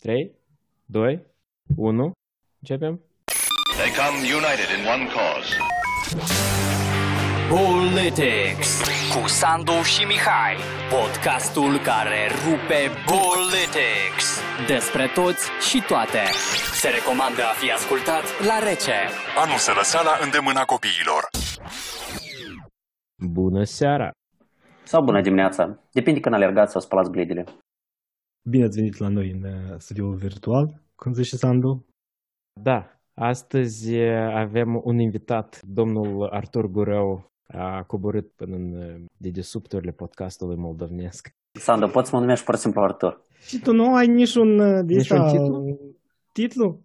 3, 2, 1, începem. They come united in one cause. Politics cu Sandu și Mihai, podcastul care rupe politics. Despre toți și toate. Se recomandă a fi ascultat la rece. A nu se lăsa la îndemâna copiilor. Bună seara! Sau bună dimineața! Depinde când alergați sau spălați blidele. Bine ați venit la noi în studioul virtual, cum zice Sandu. Da, astăzi avem un invitat, domnul Artur Gurău, a coborât până în dedesubturile podcastului moldovnesc. Sandu, poți să mă numești pur și simplu Artur? Și tu nu ai niciun titlu?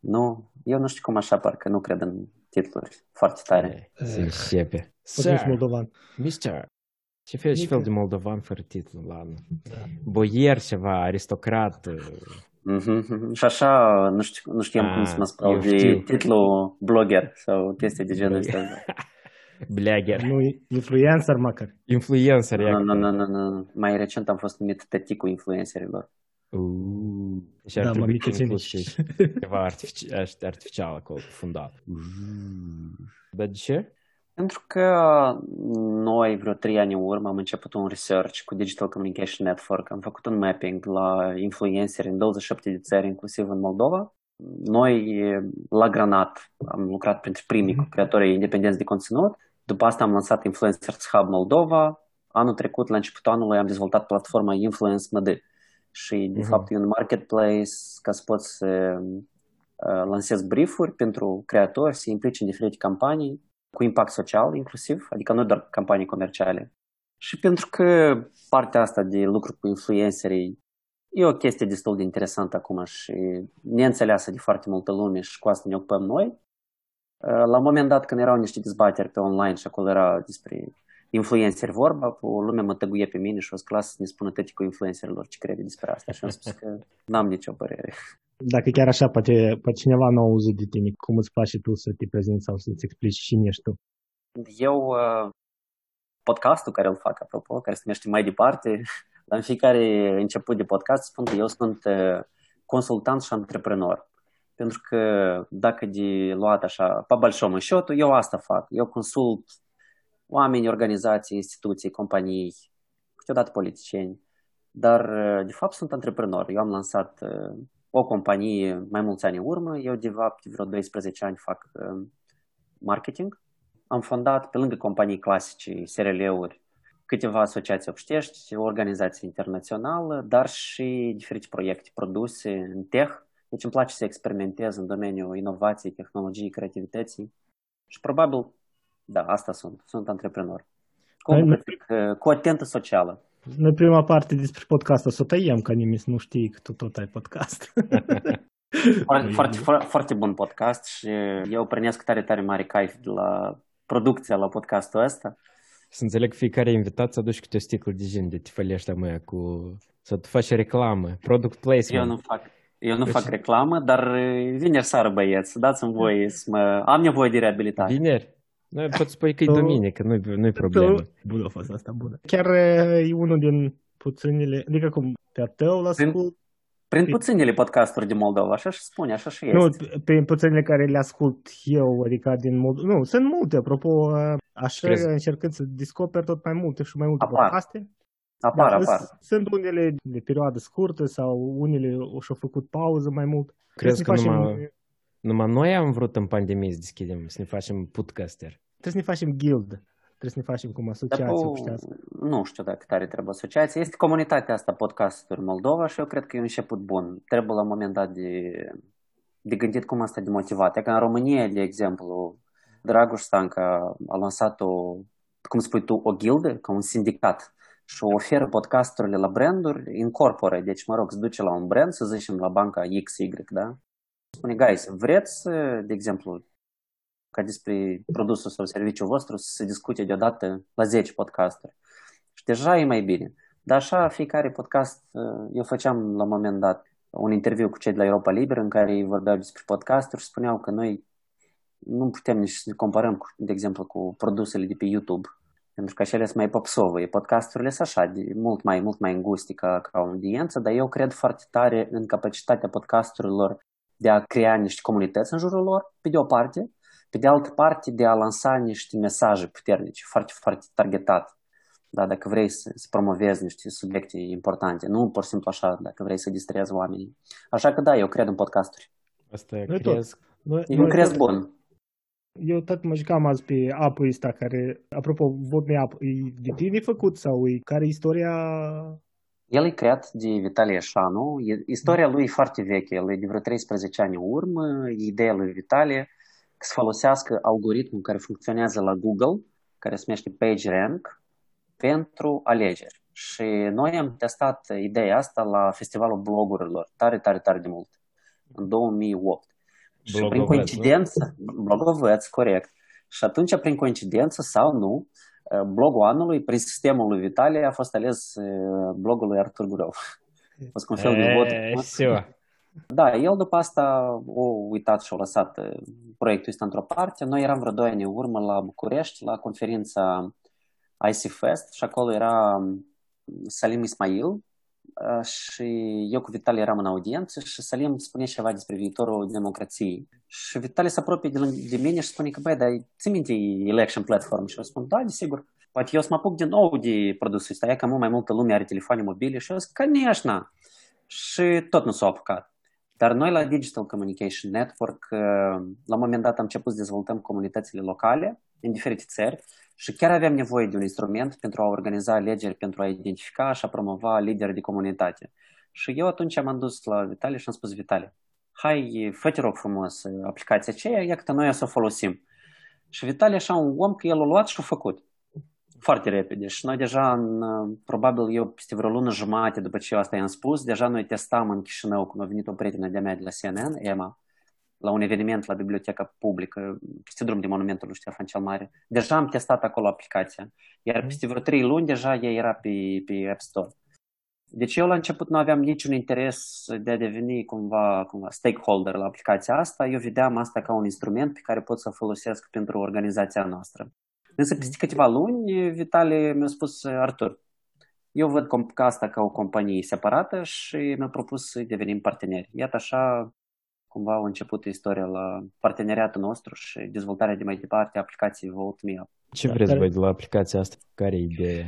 Nu, eu nu știu cum așa, parcă nu cred în titluri foarte tare. Se începe. Sir, moldovan. Mister. Ce fel de moldovan fără titlu, la anul. Da. Boier ceva, aristocrat. Și așa, nu știam cum să mă spun de titlul blogger sau chestii de genul ăsta. Blogger. Nu, influencer măcar. Influencer. Nu. Mai recent am fost numit tăticul influencerilor. Și ar trebui ceva artificial acolo, fundat. Dar de ce? Pentru că noi, vreo 3 ani în urmă, am început un research cu Digital Communication Network, am făcut un mapping la influenceri în 27 de țări, inclusiv în Moldova. Noi, la Granat, am lucrat printre primii cu creatorii independenți de conținut. După asta am lansat Influencer Hub Moldova. Anul trecut, la începutul anului, am dezvoltat platforma InfluenceMD. Și, de fapt, e un marketplace ca să poți să lansezi briefuri pentru creatori, să implici în diferite campanii, cu impact social inclusiv, adică nu doar campanii comerciale. Și pentru că partea asta de lucru cu influencerii e o chestie destul de interesantă acum și neînțeleasă de foarte multă lume și cu asta ne ocupăm noi. La un moment dat, când erau niște dezbateri pe online și acolo era despre influenceri vorba, lumea mă tăguie pe mine și o sclas să ne spună tăticul influencerilor ce crede despre asta și am spus că n-am nicio părere. Dacă chiar așa, poate cineva n-a auzit de tine, cum îți place tu să te prezinți sau să-ți explici cine ești tu? Eu, podcastul care îl fac, apropo, care se numește Mai Departe, la fiecare început de podcast spun că eu sunt consultant și antreprenor. Pentru că dacă de luat așa, pe balșom în șotul, eu asta fac. Eu consult oameni, organizații, instituții, companii, câteodată politicieni, dar de fapt sunt antreprenor. Eu am lansat o companie mai mulți ani în urmă, eu de fapt vreo 12 ani fac marketing. Am fondat pe lângă companii clasice, SRL-uri, câteva asociații obștești, o organizație internațională, dar și diferite proiecte produse în tech. Deci îmi place să experimentez în domeniul inovației, tehnologiei, creativității și probabil, da, asta sunt antreprenor. Cu o tentă socială. Noi prima parte despre podcast o să o tăiem, că nimeni nu știe că tu tot ai podcast. Foarte bun podcast și eu prănesc tare mare caif de la producția la podcastul ăsta. Să înțeleg că fiecare invitat să aduci câte o sticlă de gin de tifălie ăștia măia cu... să faci reclamă, product placement. Eu nu fac reclamă, dar vineri sară băieți, dați-mi voie să mă... Am nevoie de reabilitare. Vineri? Noi pot spui că e duminică, nu-i problemă. Bună a fost asta, bună. Chiar e unul din puținile, adică cum pe-a tău la ascult. Prin puținile podcasturi din Moldova, așa și spune, așa și este. Nu, prin puținile care le ascult eu, adică din Moldova. Nu, sunt multe, apropo, așa încercând să descoperi tot mai multe și mai multe podcaste. Apar. Sunt unele de perioadă scurtă sau unele și-au făcut pauză mai mult. Crezi că numai noi am vrut în pandemie să deschidem, să ne facem podcaster. Trebuie să ne facem guild, trebuie să ne facem cum asociație. Nu știu dacă tare trebuie asociație. Este comunitatea asta podcasturi Moldova și eu cred că e un început bun. Trebuie la un moment dat de gândit cum asta de motivat. Că în România, de exemplu, Dragoș Stancă a lansat o, cum spui tu, o guildă, ca un sindicat și oferă podcasturile la branduri în corpore. Deci, mă rog, se duce la un brand, să zicem la banca XY, da? Spune, guys, vreți, de exemplu, ca despre produsul sau serviciul vostru să se discute deodată la 10 podcasturi. Și deja e mai bine. Dar așa, fiecare podcast, eu făceam la un moment dat un interviu cu cei de la Europa Liberă în care ei vorbeau despre podcasturi și spuneau că noi nu putem nici să ne comparăm, de exemplu, cu produsele de pe YouTube. Pentru că cele sunt mai popsovăie. Podcasturile sunt așa, mult mai înguste ca audiență, dar eu cred foarte tare în capacitatea podcasturilor de a crea niște comunități în jurul lor, pe de o parte, pe de altă parte de a lansa niște mesaje puternice, foarte, foarte targetate. Da, dacă vrei să promovezi niște subiecte importante, nu pur și simplu așa, dacă vrei să distrezi oamenii. Așa că da, eu cred în podcasturi. Asta e un crez bun. Eu tot mă jucam azi pe app-ul ăsta care, apropo, VoteMeUp, de tine e făcut sau e care istoria? El e creat de Vitalie Șanu. Istoria lui e foarte veche, el e de vreo 13 ani în urmă. Ideea lui Vitalie că să folosească algoritmul care funcționează la Google, care se numește PageRank, pentru alegeri. Și noi am testat ideea asta la Festivalul Blogurilor, tare de mult, în 2008. Și prin coincidență, blogovăți, corect. Și atunci, prin coincidență sau nu, blogul anului, prin sistemul lui Vitalie, a fost ales blogul lui Artur Gurău. A fost un fel de vot. Da, el după asta o uitat și a lăsat proiectul ăsta într-o parte. Noi eram vreo 2 ani în urmă la București, la conferința IC Fest și acolo era Salim Ismail și eu cu Vitalie eram în audiență și Salim spune ceva despre viitorul democrației. Și Vitalie se apropie de mine și spune că, băi, dar ții minte election platform? Și eu spun, da, desigur. Poate eu să mă apuc din nou de produsul ăsta, e că mult mai multă lume are telefoane mobile și eu zic, caneșna. Și tot nu s-a apucat. Dar noi la Digital Communication Network, la un moment dat am început să dezvoltăm comunitățile locale în diferite țări. Și chiar aveam nevoie de un instrument pentru a organiza alegeri, pentru a identifica și a promova lideri de comunitate. Și eu atunci am dus la Vitalie și am spus, Vitalie, hai, fă-te rog frumos aplicația aceea, ia că noi o să o folosim. Și Vitalie așa un om că el a luat și a făcut foarte repede. Și noi deja, probabil eu peste vreo lună jumate după ce eu asta i-am spus, deja noi testam în Chișinău, când a venit o prietenă de-a mea de la CNN, Emma, la un eveniment la biblioteca publică, peste drum de monumentul lui Ștefan cel Mare. Deja am testat acolo aplicația, iar peste vreo 3 luni deja ea era pe App Store. Deci eu la început nu aveam niciun interes de a deveni cumva stakeholder la aplicația asta, eu vedeam asta ca un instrument pe care pot să-l folosesc pentru organizația noastră. Însă peste câteva luni, Vitalie mi-a spus, Artur, eu văd asta ca o companie separată și mi-a propus să devenim parteneri. Iată așa cumva a început istoria la parteneriatul nostru și dezvoltarea de mai departe a aplicației VoteMeUp. Ce vreți voi de la aplicația asta? Care e ideea?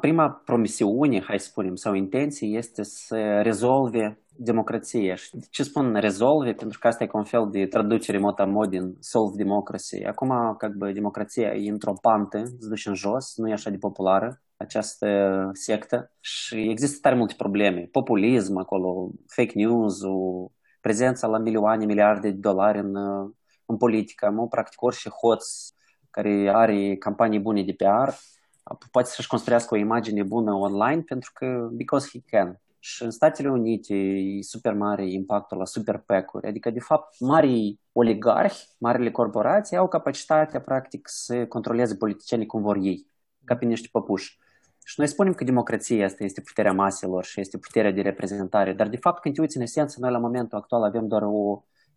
Prima promisiune, hai să spunem, sau intenție este să rezolve democrația. Și ce spun rezolve? Pentru că asta e un fel de traducere mot-a-mod din solve democracy. Acum, democrația e într-o pantă, se duce în jos, nu e așa de populară această sectă și există tare multe probleme. Populism acolo, fake news-ul, prezența la milioane, miliarde de dolari în politică. Am un practicor și hoț care are campanii bune de PR, poate să-și construiască o imagine bună online pentru că, because he can. Și în Statele Unite e super mare impactul la super PAC-uri. Adică, de fapt, marii oligarhi, marile corporații au capacitatea, practic, să controleze politicienii cum vor ei, ca pe niște păpuși. Și noi spunem că democrația asta este puterea maselor și este puterea de reprezentare, dar de fapt când te uiți în esență, noi la momentul actual avem doar o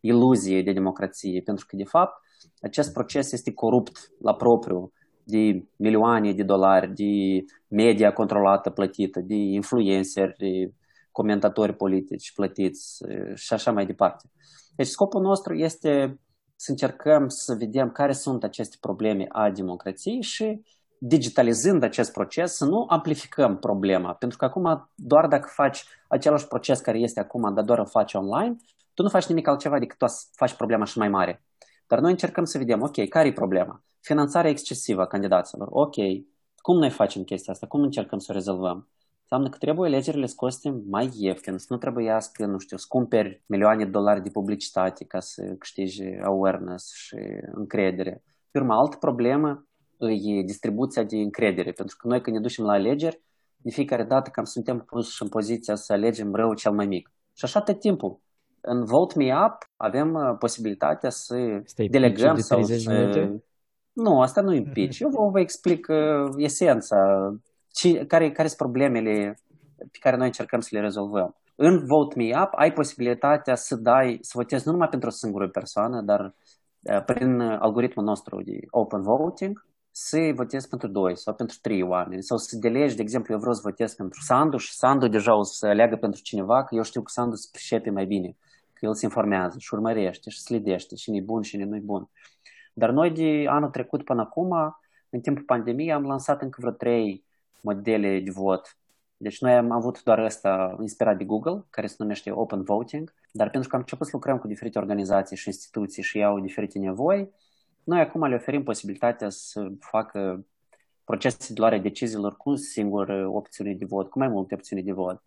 iluzie de democrație, pentru că de fapt acest proces este corupt la propriu de milioane de dolari, de media controlată, plătită, de influenceri, de comentatori politici plătiți și așa mai departe. Deci scopul nostru este să încercăm să vedem care sunt aceste probleme a democrației și digitalizând acest proces, să nu amplificăm problema. Pentru că acum, doar dacă faci același proces care este acum, dar doar îl faci online, tu nu faci nimic altceva decât tu faci problema și mai mare. Dar noi încercăm să vedem, ok, care e problema? Finanțarea excesivă a candidaților. Ok, cum noi facem chestia asta? Cum încercăm să o rezolvăm? Înseamnă că trebuie alegerile să coste mai ieftin, să nu trebuiască, nu știu, să cumperi milioane de dolari de publicitate ca să câștigi awareness și încredere. Pe urmă, altă problemă e distribuția de încredere, pentru că noi când ne ducem la alegeri, de fiecare dată cam suntem puși în poziția să alegem răul cel mai mic. Și așa tot timpul. În VoteMeUp avem posibilitatea să delegăm sau să... Nu, asta nu e pitch. Eu vă explic esența, care sunt problemele pe care noi încercăm să le rezolvăm. În VoteMeUp ai posibilitatea să votezi nu numai pentru o singură persoană, dar prin algoritmul nostru de open voting, să-i votez pentru 2 sau pentru 3 oameni sau să delegi, de exemplu, eu vreau să votez pentru Sandu și Sandu deja o să aleagă pentru cineva, că eu știu că Sandu se pricepe mai bine, că el se informează și urmărește și slidește cine e bun și cine nu e bun. Dar noi de anul trecut până acum, în timpul pandemiei, am lansat încă vreo 3 modele de vot. Deci noi am avut doar ăsta inspirat de Google, care se numește Open Voting, dar pentru că am început să lucrăm cu diferite organizații și instituții și au diferite nevoi, noi acum le oferim posibilitatea să facă procese de luare deciziilor cu singură opțiune de vot, cu mai multe opțiuni de vot.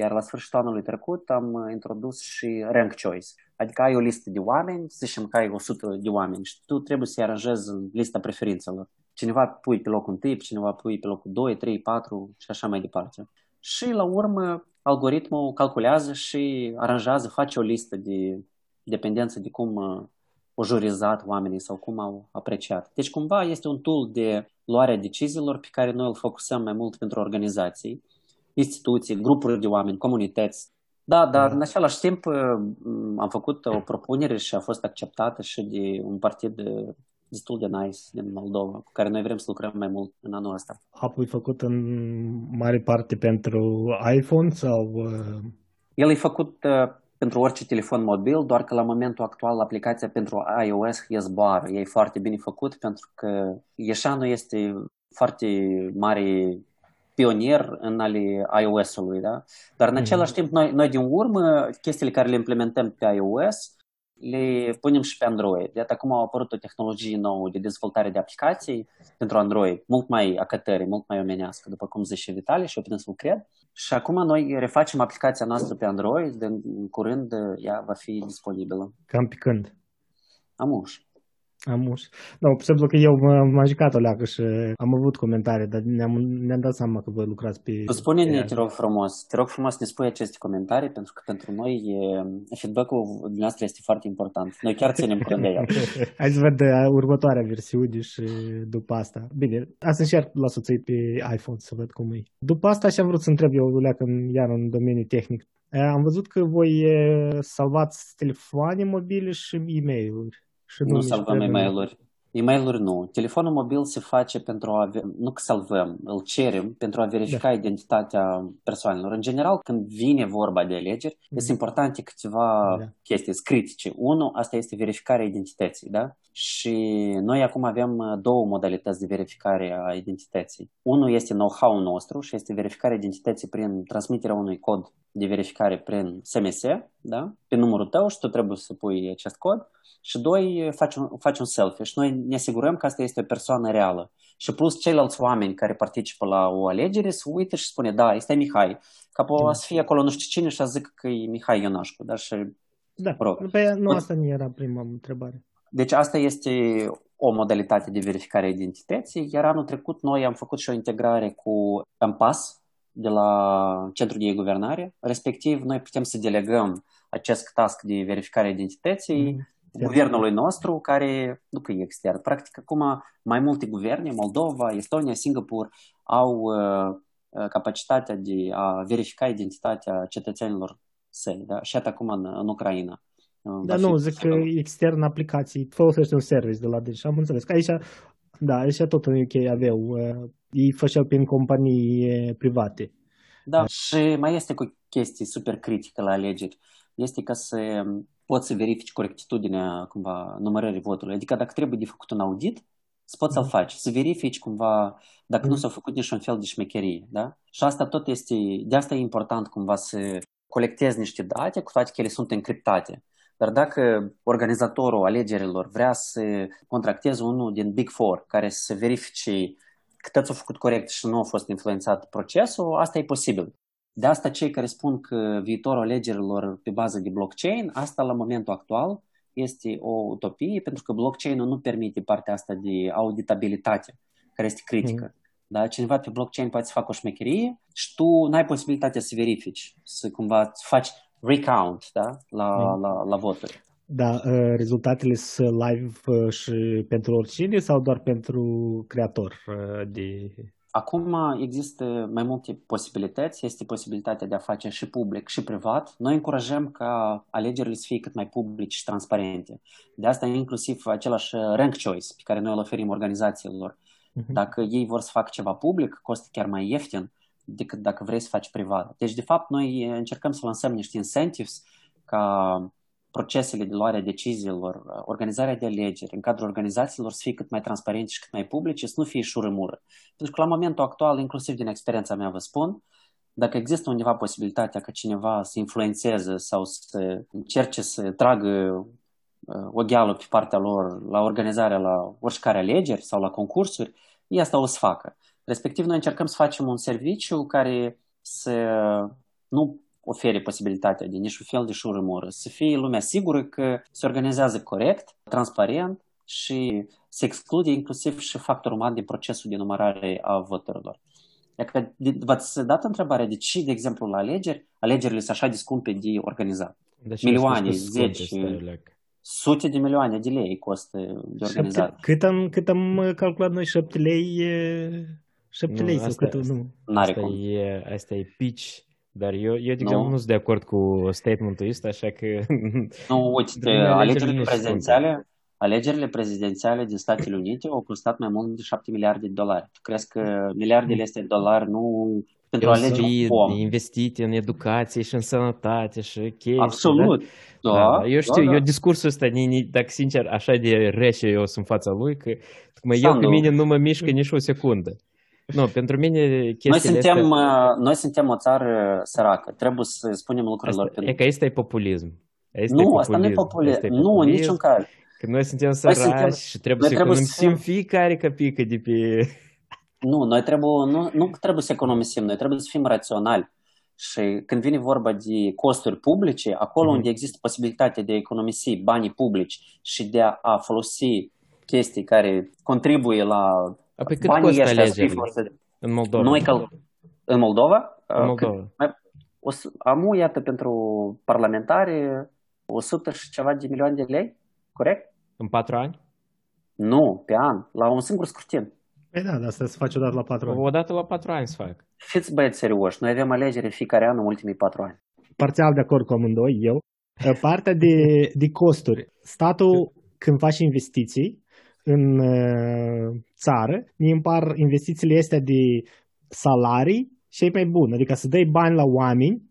Iar la sfârșitul anului trecut am introdus și rank choice, adică ai o listă de oameni, să zicem că ai 100 de oameni și tu trebuie să-i aranjezi în lista preferințelor. Cineva pui pe locul 1, cineva pui pe locul 2, 3, 4 și așa mai departe. Și la urmă algoritmul calculează și aranjează, face o listă de dependență de cum au jurizat oamenii sau cum au apreciat. Deci cumva este un tool de luare a deciziilor pe care noi îl focusăm mai mult pentru organizații, instituții, grupuri de oameni, comunități. Da, dar în același timp am făcut o propunere și a fost acceptată și de un partid destul de nice din Moldova, cu care noi vrem să lucrăm mai mult în anul ăsta. App-ul e făcut în mare parte pentru iPhone sau... El e făcut pentru orice telefon mobil, doar că la momentul actual aplicația pentru iOS e zboară. E foarte bine făcut pentru că Ieșanu este foarte mare pionier în ale iOS-ului, da? Dar în același timp noi din urmă chestiile care le implementăm pe iOS le punem și pe Android. Iată acum au apărut o tehnologie nouă de dezvoltare de aplicații pentru Android, mult mai acătări, mult mai omenească, după cum zice Vitalie și eu putem să-l cred. Și acum noi refacem aplicația noastră pe Android, în curând ea va fi disponibilă. Cam pe când? Amuș. Da, pe exemplu că eu m-am jucat o leacă și am avut comentarii, dar ne-am dat seama că voi lucrați pe... Spune-ne, te rog frumos, ne spui aceste comentarii, pentru că pentru noi feedback-ul dumneavoastră este foarte important. Noi chiar ținem cont de el. Hai să văd următoarea versiune și după asta. Bine, asta încerc la soții pe iPhone să văd cum e. După asta și am vrut să întreb eu o leacă iar în domeniu tehnic. Am văzut că voi salvați telefoane mobile și e-mail-uri. Nu salvăm e-mail-uri. E-mail-uri nu. Telefonul mobil se face pentru a... Nu că salvăm, îl cerem pentru a verifica identitatea persoanelor. În general, când vine vorba de alegeri, sunt importante câteva chestii critice. Unul, asta este verificarea identității, da? Și noi acum avem 2 modalități de verificare a identității. Unul este know-how-ul nostru și este verificarea identității prin transmiterea unui cod de verificare prin SMS, da? Pe numărul tău și tu trebuie să pui acest cod. Și 2, faci un selfie și noi ne asigurăm că asta este o persoană reală. Și plus ceilalți oameni care participă la o alegere se uită și spune, da, este Mihai. Că apoi să fie acolo nu știu cine și a zic că e Mihai Ionașcu. Dar și... Da, nu asta nu era prima întrebare. Deci asta este o modalitate de verificare a identității, iar anul trecut noi am făcut și o integrare cu MPAS de la Centrul de Guvernare. Respectiv, noi putem să delegăm acest task de verificare a identității guvernului nostru, care nu că e extern. Practic, acum mai multe guverne, Moldova, Estonia, Singapore, au capacitatea de a verifica identitatea cetățenilor săi, da? Și atât acum în Ucraina. Dar nu, zic că extern aplicații, folosește un service de la deja. Am înțeles că aici tot în UK aveau, ei făceau prin companii private. Da, și mai este o chestie super critică la alegeri. Este ca să poți să verifici corectitudinea cumva numărării votului. Adică dacă trebuie de făcut un audit, să poți să-l faci, să verifici cumva dacă nu s-au făcut niciun fel de șmecherie. Da? Și asta tot este, de asta e important cumva să colectezi niște date, cu toate că ele sunt încriptate. Dar dacă organizatorul alegerilor vrea să contracteze unul din Big Four care să verifice că toți au făcut corect și nu a fost influențat procesul, asta e posibil. De asta cei care spun că viitorul alegerilor pe bază de blockchain, asta la momentul actual este o utopie, pentru că blockchain-ul nu permite partea asta de auditabilitate, care este critică. Da? Cineva pe blockchain poate să facă o șmecherie și tu n-ai posibilitatea să verifici, să cumva faci recount, da? la voturi. Da, rezultatele sunt live și pentru oricine sau doar pentru creator de... Acum există mai multe posibilități, este posibilitatea de a face și public și privat. Noi încurajăm ca alegerile să fie cât mai publice și transparente. De asta inclusiv același rank choice pe care noi îl oferim organizațiilor. Dacă ei vor să facă ceva public, costă chiar mai ieftin decât dacă vrei să faci privat. Deci, de fapt, noi încercăm să lansăm niște incentives ca procesele de luare a deciziilor, organizarea de alegeri în cadrul organizațiilor să fie cât mai transparente și cât mai publice, să nu fie șură-mură. Pentru că la momentul actual, inclusiv din experiența mea vă spun, dacă există undeva posibilitatea că cineva să influențeze sau să încerce să tragă o gheală pe partea lor la organizarea la oricare alegeri sau la concursuri, ei asta o să facă. Respectiv, noi încercăm să facem un serviciu care să nu ofere posibilitatea de niciun fel de șură-mură, să fie lumea sigură că se organizează corect, transparent și se exclude inclusiv și factorul uman din procesul de numărare a voturilor. Dacă v-ați dat întrebarea de ce, de exemplu, la alegeri, alegerile sunt așa de scumpe de organizat. Deci milioane, zeci, sute de milioane de lei costă de organizat. Cât am calculat noi? 7 lei? 7 lei sau cât? Nu. Asta e pitch. Dar eu de exemplu, nu sunt de acord cu statementul ăsta, așa că... Nu, uite, alegerile prezidențiale din Statele Unite au costat mai mult de 7 miliarde de dolari. Tu crezi că miliardele astea de dolari nu... Pentru alegeri investite în educație și în sănătate și chestii. Absolut. Da? Da, da, eu știu, da, da. Eu discursul ăsta, dacă sincer, așa de rece eu sunt fața lui, că eu pe mine nu mă mișcă nici o secundă. Nu, pentru mine chestiile noi suntem o țară săracă, trebuie să spunem lucrurilor. E că asta e populism. Asta nu e populism. Nu, în niciun caz. Că noi suntem săraci și trebuie să economisim fiecare căpică de pe... Nu, nu trebuie să economisim, noi trebuie să fim raționali. Și când vine vorba de costuri publice, acolo unde există posibilitatea de a economisi banii publici și de a folosi chestii care contribuie la... Apoi cât banii costă alegerile în Moldova? În Moldova? În Moldova. Amu, iată, pentru parlamentari 100 și ceva de milioane de lei, corect? În 4 ani? Nu, pe an, la un singur scrutin. Păi da, dar asta se face odată la 4 ani. Odată la 4 ani se fac. Fiți băieți serioși, noi avem alegeri în fiecare an în ultimii 4 ani. Parțial de acord cu amândoi, eu. Partea de costuri. Statul, când faci investiții în țară, ne împar investițiile astea de salarii și e mai bun. Adică să dai bani la oameni,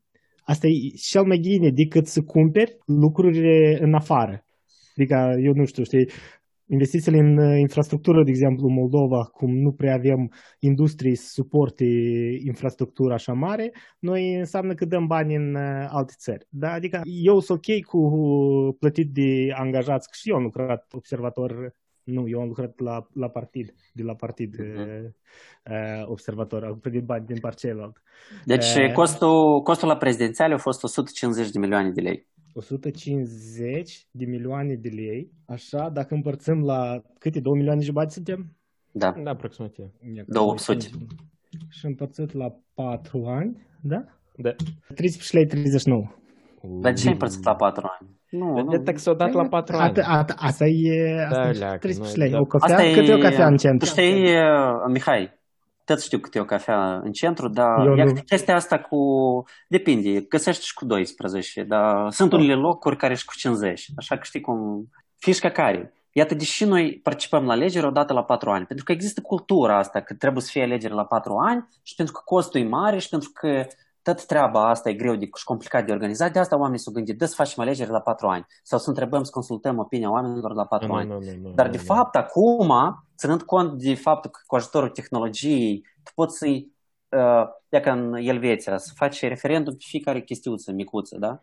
asta e cel mai bine decât să cumperi lucruri în afară. Adică, eu nu știu, știi, investițiile în infrastructură, de exemplu, în Moldova, cum nu prea avem industrii să suporte infrastructura așa mare, noi înseamnă că dăm bani în alte țări. Da? Adică, eu sunt ok cu plătit de angajați, și eu am lucrat observator. Nu, eu am lucrat la partid, de la partid observator, am primit bani din partea celălalt. Deci costul la prezidențiale a fost 150 de milioane de lei. 150 de milioane de lei, așa, dacă împărțim la câte, 2 milioane și bani suntem? Da. Da, aproximativ. 200. Și împărțit la 4 ani, da? Da. 13,39. Dar ce ai împărțit la 4 ani? Nu. Dacă s-o dat la 4 ani. Asta e... Asta 13 lei. O cafea? Cât e o cafea în centru? Tu știi, Mihai, tot știu cât e o cafea în centru, dar chestia asta cu... Depinde, găsești și cu 12, dar sunt unele locuri care și cu 50. Așa că știi cum... Fișca care... Iată, deși noi participăm la alegeri odată la 4 ani, pentru că există cultura asta, că trebuie să fie alegeri la 4 ani și pentru că costul e mare și pentru că... Tot treaba asta e greu și complicat de organizat, de asta oamenii s-au gândit, să facem alegeri la 4 ani sau să întrebăm, să consultăm opinia oamenilor la 4 ani. Dar de fapt acum, ținând cont de faptul că cu ajutorul tehnologiei tu poți să-i, dacă în Elveția, să faci referendum pe fiecare chestiuță micuță, da?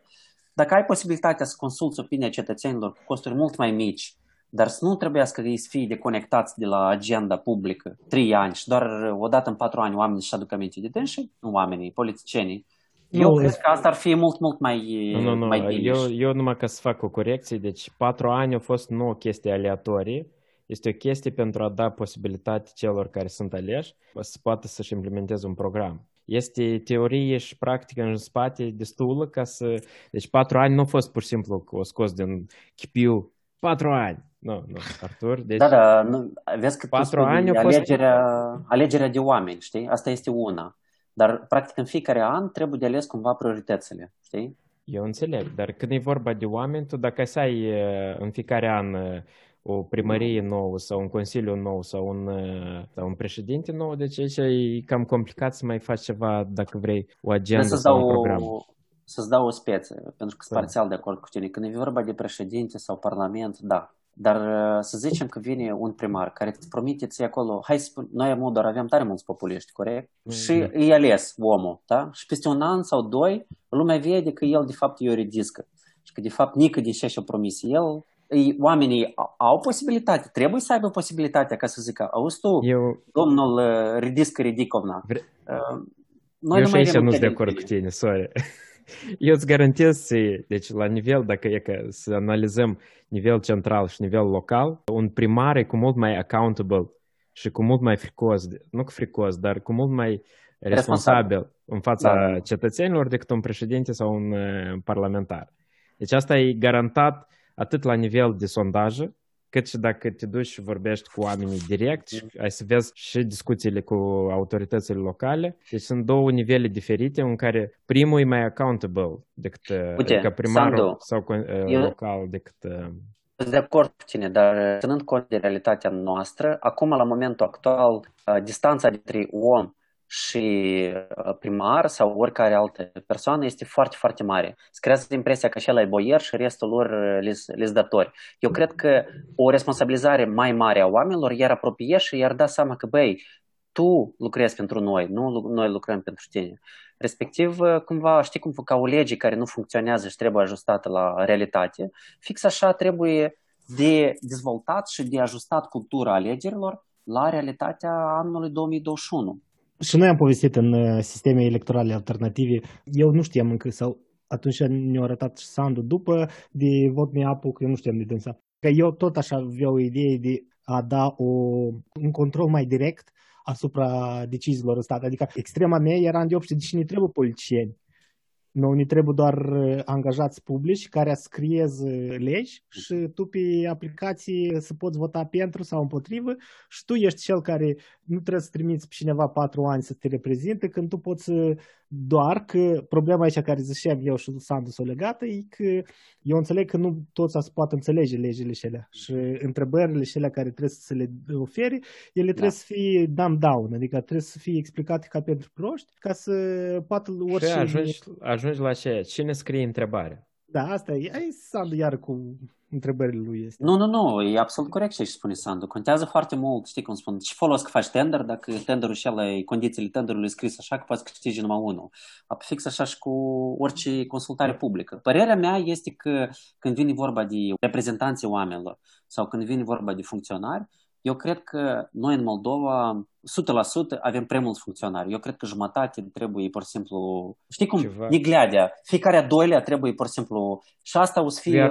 Dacă ai posibilitatea să consulți opinia cetățenilor cu costuri mult mai mici, dar să nu trebuiască ei să fie deconectați de la agenda publică 3 ani și doar odată în 4 ani oamenii își aduc aminte de dânsi, oamenii, politicienii. Eu cred că asta ar fi mult mai... mai bine. Eu numai ca să fac o corecție, deci 4 ani au fost nu o chestie aleatorie, este o chestie pentru a da posibilitate celor care sunt aleși să poată să-și implementeze un program. Este teorie și practică în spate destulă ca să... Deci 4 ani nu au fost pur și simplu o scos din chipiu. 4 ani. Nu, Artur. Deci da, nu, vezi că 4 ani alegerea de oameni, știi? Asta este una. Dar, practic, în fiecare an trebuie de ales cumva prioritățile, știi? Eu înțeleg, dar când e vorba de oameni, tu dacă să ai în fiecare an o primărie nouă sau un consiliu nou sau un președinte nou, deci aici e cam complicat să mai faci ceva dacă vrei o agenda sau un program. Să-ți dau o speță, pentru că sunt parțial de acord cu tine. Când e vorba de președinte sau parlament, da. Dar să zicem că vine un primar care îți promite ție acolo, hai să spun, noi doar aveam tare mulți populiști, corect? Și îi ales omul, da? Și peste un an sau doi, lumea vede că el de fapt îi o rediscă. Și că de fapt nică din ce și-a promis el, oamenii au posibilitate, trebuie să aibă posibilitatea ca să zică, auzi tu, domnul rediscă Ridicovna. Eu și aici nu sunt de acord cu tine, sorry. Eu îți garantez, deci la nivel, dacă e că să analizăm nivel central și nivel local, un primar e cu mult mai accountable și cu mult mai fricos, nu fricos, dar cu mult mai responsabil în fața cetățenilor decât un președinte sau un parlamentar. Deci asta e garantat atât la nivel de sondaje, cât și dacă te duci și vorbești cu oamenii direct, ai să vezi și discuțiile cu autoritățile locale. Deci sunt două nivele diferite în care primul e mai accountable decât ca primarul Sandu, sau local decât... Sunt de acord cu tine, dar ținând cont de realitatea noastră, acum la momentul actual, distanța dintre om și primar sau oricare altă persoană este foarte, foarte mare. Se creează impresia că acela e boier și restul lor le datori. Eu cred că o responsabilizare mai mare a oamenilor i-ar apropie și i-ar da seama că, băi, tu lucrezi pentru noi, nu noi lucrăm pentru tine. Respectiv, cumva, știi cum, ca o lege care nu funcționează și trebuie ajustată la realitate, fix așa trebuie de dezvoltat și de ajustat cultura alegerilor la realitatea anului 2021. Și noi am povestit în sisteme electorale alternative, eu nu știam încă, sau atunci ne-a arătat Sandu după de VoteMeUp-ul, că eu nu știam de dânsa. Că eu tot așa aveau o idee de a da un control mai direct asupra deciziilor în stat. Adică extrema mea era în de deci ne trebuie politicieni. Nu, ne trebuie doar angajați publici care scriez legi și tu pe aplicații să poți vota pentru sau împotrivă și tu ești cel care nu trebuie să trimiți pe cineva 4 ani să te reprezinte când tu poți doar că problema aici care ziceam eu și Sandu s-o legată e că eu înțeleg că nu toți se poate înțelege legile și alea și întrebările și alea care trebuie să le ofere, ele trebuie să fie dumb down, adică trebuie să fie explicate ca pentru proști ca să poată orice... Și ajungi la ceea, cine scrie întrebarea? Da, asta e, ai Sandu iar cu întrebările lui este. Nu, e absolut corect ce spune Sandu. Contează foarte mult, știi cum spun, ce folos că faci tender dacă tenderul și ala e condițiile tenderului scris așa că poți câștigi numai unul. Fix așa și cu orice consultare publică. Părerea mea este că când vine vorba de reprezentanții oamenilor sau când vine vorba de funcționari, eu cred că noi în Moldova 100% avem prea mulți funcționari. Eu cred că jumătate trebuie pur și simplu, știi cum, negleadea. Fiecare a doilea trebuie pur și simplu. Și asta o să fie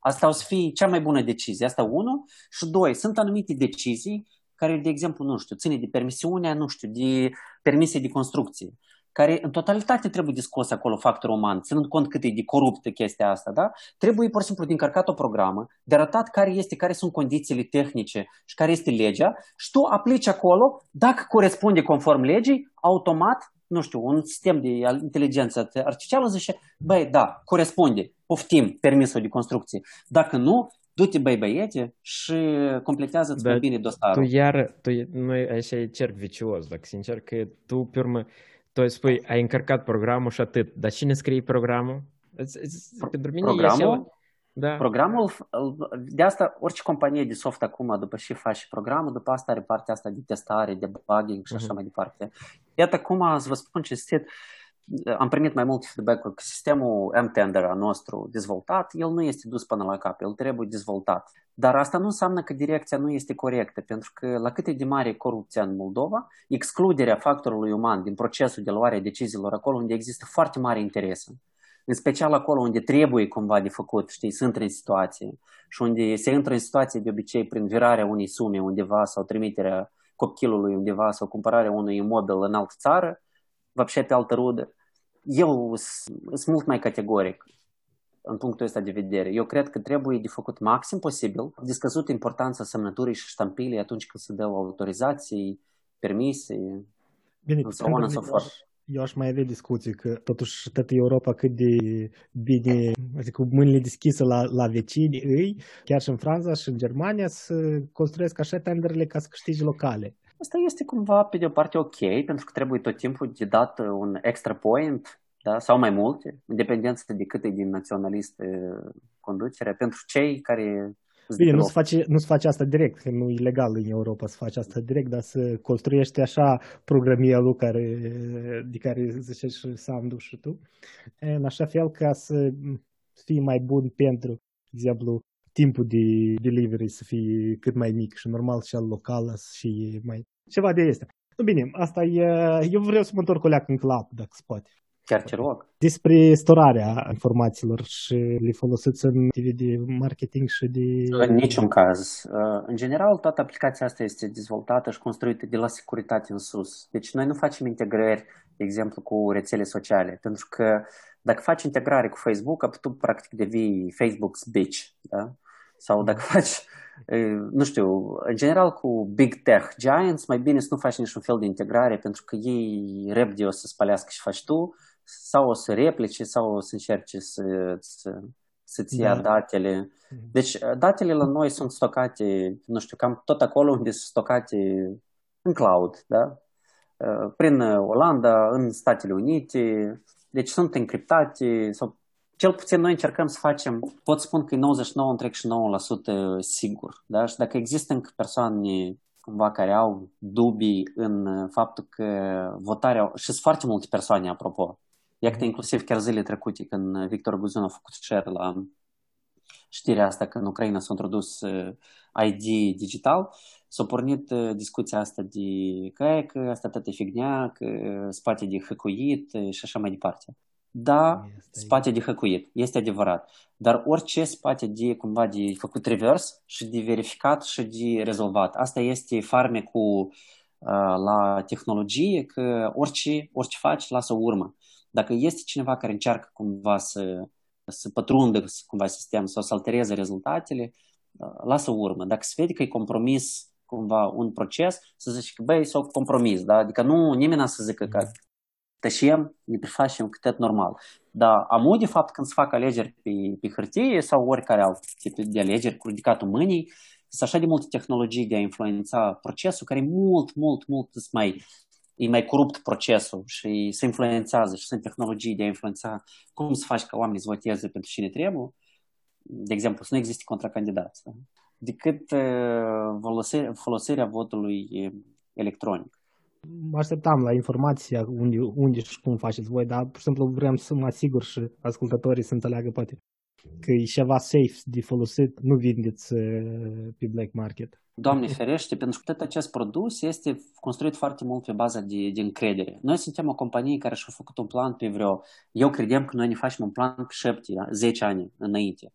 asta o să fie cea mai bună decizie. Asta unul și doi, sunt anumite decizii care, de exemplu, nu știu, ține de permisiunea, nu știu, de permisie de construcție, care în totalitate trebuie discos acolo factorul uman, ținând cont cât e de coruptă chestia asta, da? Trebuie pur și simplu din încărcat o programă, de arătat care sunt condițiile tehnice și care este legea și tu aplici acolo, dacă corespunde conform legii, automat, nu știu, un sistem de inteligență artificială zice, băi, da, corespunde, poftim permisul de construcție. Dacă nu, du-te, băieți, și completează-ți mai bine dosarul. Noi aici e cerc vicios, dacă sincer, că tu, pe urmă, tu îi spui, ai încărcat programul și atât. Dar cine scrie programul? Pentru mine programul, de asta orice companie de soft acum, după ce faci programul, după asta are partea asta de testare, de debugging și așa mai departe. Iată acum să vă spun cinstit, am primit mai mult feedback-uri că sistemul M-Tender al nostru dezvoltat, el nu este dus până la cap, el trebuie dezvoltat. Dar asta nu înseamnă că direcția nu este corectă, pentru că la cât e de mare corupția în Moldova, excluderea factorului uman din procesul de luare a deciziilor acolo unde există foarte mare interese, în special acolo unde trebuie cumva de făcut, știi, să intre în situație și unde se intră în situație de obicei prin virarea unei sume undeva sau trimiterea copilului undeva sau cumpărarea unui imobil în altă țară, văpșe pe altă rudă. Eu sunt mult mai categoric în punctul ăsta de vedere. Eu cred că trebuie de făcut maxim posibil, de scăzut importanța semnăturii și ștampilei atunci când se dă autorizații, permise, bine, sau on and so forth. Eu aș mai avea discuții că totuși toată Europa cât de bine, adică cu mâinile deschise la vecini ei, chiar și în Franța și în Germania, să construiesc așa tenderele ca să câștigi locale. Asta este cumva pe de o parte ok, pentru că trebuie tot timpul de dat un extra point, da? Sau mai multe, în dependență de cât e din naționalist conducerea, pentru cei care... Bine, nu se face asta direct, că nu e legal în Europa să faci asta direct, dar să construiești așa programia lui de care zicești și Sandu și tu, în așa fel ca să fii mai bun pentru, de exemplu, timpul de delivery să fie cât mai mic și normal și al local și mai ceva de este. Bine, asta e, eu vreau să mă întorc o leacă în clap, dacă se poate. Chiar ce rog. Despre storarea informațiilor și le folosiți în TV de marketing și de... În niciun caz. În general, toată aplicația asta este dezvoltată și construită de la securitate în sus. Deci noi nu facem integrări, de exemplu, cu rețele sociale, pentru că dacă faci integrare cu Facebook, tu practic devii Facebook's bitch, da? Sau dacă faci, nu știu, în general cu big tech giants, mai bine să nu faci niciun fel de integrare, pentru că ei repede o să spălească și faci tu, sau o să replice, sau o să încerce să-ți ia datele. Deci datele la noi sunt stocate, nu știu, cam tot acolo unde sunt stocate în cloud, da? Prin Olanda, în Statele Unite, deci sunt încriptate sau... Cel puțin noi încercăm să facem, pot spun că e 99,9% sigur. Da? Și dacă există încă persoane cumva care au dubii în faptul că votarea... Și sunt foarte multe persoane, apropo. Iată, inclusiv chiar zilele trecute, când Victor Buzun a făcut share la știrea asta că în Ucraina s-a introdus ID digital, s-a pornit discuția asta de că asta tot e fignea, că spate de hăcuit și așa mai departe. Da, spate de hăcuit, este adevărat, dar orice spate de cumva de făcut reverse și de verificat și de rezolvat. Asta este farmecul la tehnologie, că orice faci, lasă o urmă. Dacă este cineva care încearcă cumva să pătrundă cumva sistemul sau să altereze rezultatele, lasă o urmă. Dacă se vede că e compromis cumva un proces, să zici că băi, s-au compromis, da? Adică nu, nimeni n-a să zică că tășiem, ne prefacem cât normal. Dar amul, de fapt, când se fac alegeri pe hârtie sau oricare alt tip de alegeri cu ridicatul mâinii, sunt așa de multe tehnologii de a influența procesul, care mult e mai corupt procesul și se influențează și sunt tehnologii de a influența cum să faci ca oamenii să voteze pentru cine trebuie. De exemplu, să nu existe contracandidați. Da? Decât folosirea votului electronic. Mă așteptam la informația unde și cum faceți voi, dar, pur și simplu, vreau să mă asigur și ascultătorii să înțeleagă, poate, că e ceva safe de folosit, nu vindeți pe black market. Doamne ferește, pentru că tot acest produs este construit foarte mult pe baza de încredere. Noi suntem o companie care și-a făcut un plan pe vreo... Eu credeam că noi ne facem un plan pe 7-10 ani înainte.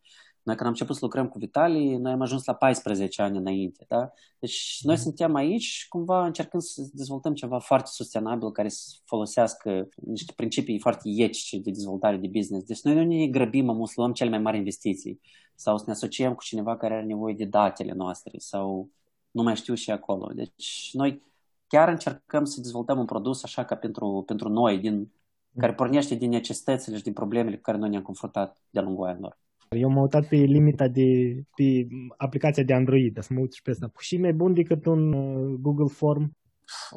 Noi când am început să lucrăm cu Vitalie, noi am ajuns la 14 ani înainte. Da? Deci noi suntem aici cumva încercând să dezvoltăm ceva foarte sustenabil care să folosească niște principii foarte etice de dezvoltare de business. Deci noi nu ne grăbim, să luăm cele mai mari investiții sau să ne asociem cu cineva care are nevoie de datele noastre sau nu mai știu și acolo. Deci noi chiar încercăm să dezvoltăm un produs așa ca pentru noi, care pornește din necesitățile și din problemele cu care noi ne-am confruntat de-a lungul anilor. Eu m-am uitat pe limita pe aplicația de Android, dar să mă uit și pe asta. Și mai bun decât un Google Form?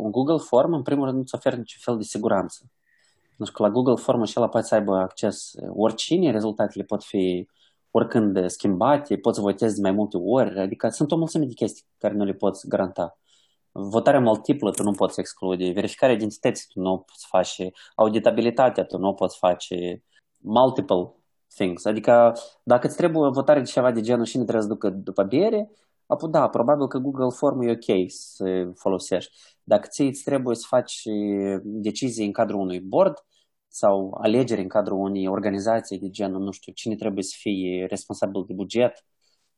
Un Google Form, în primul rând, nu-ți oferă niciun fel de siguranță. Pentru că la Google Form așa poate să aibă acces oricine, rezultatele pot fi oricând schimbate, poți să votezi de mai multe ori, adică sunt o mulțime de chestii care nu le poți garanta. Votarea multiplă tu nu poți exclude, verificarea identității tu nu poți face, auditabilitatea tu nu poți face, multiple things. Adică dacă îți trebuie o votare de ceva de genul și nu trebuie să ducă după bere, apoi da, probabil că Google Form e ok să folosești. Dacă îți trebuie să faci decizii în cadrul unui board sau alegeri în cadrul unei organizații de genul, nu știu, cine trebuie să fie responsabil de buget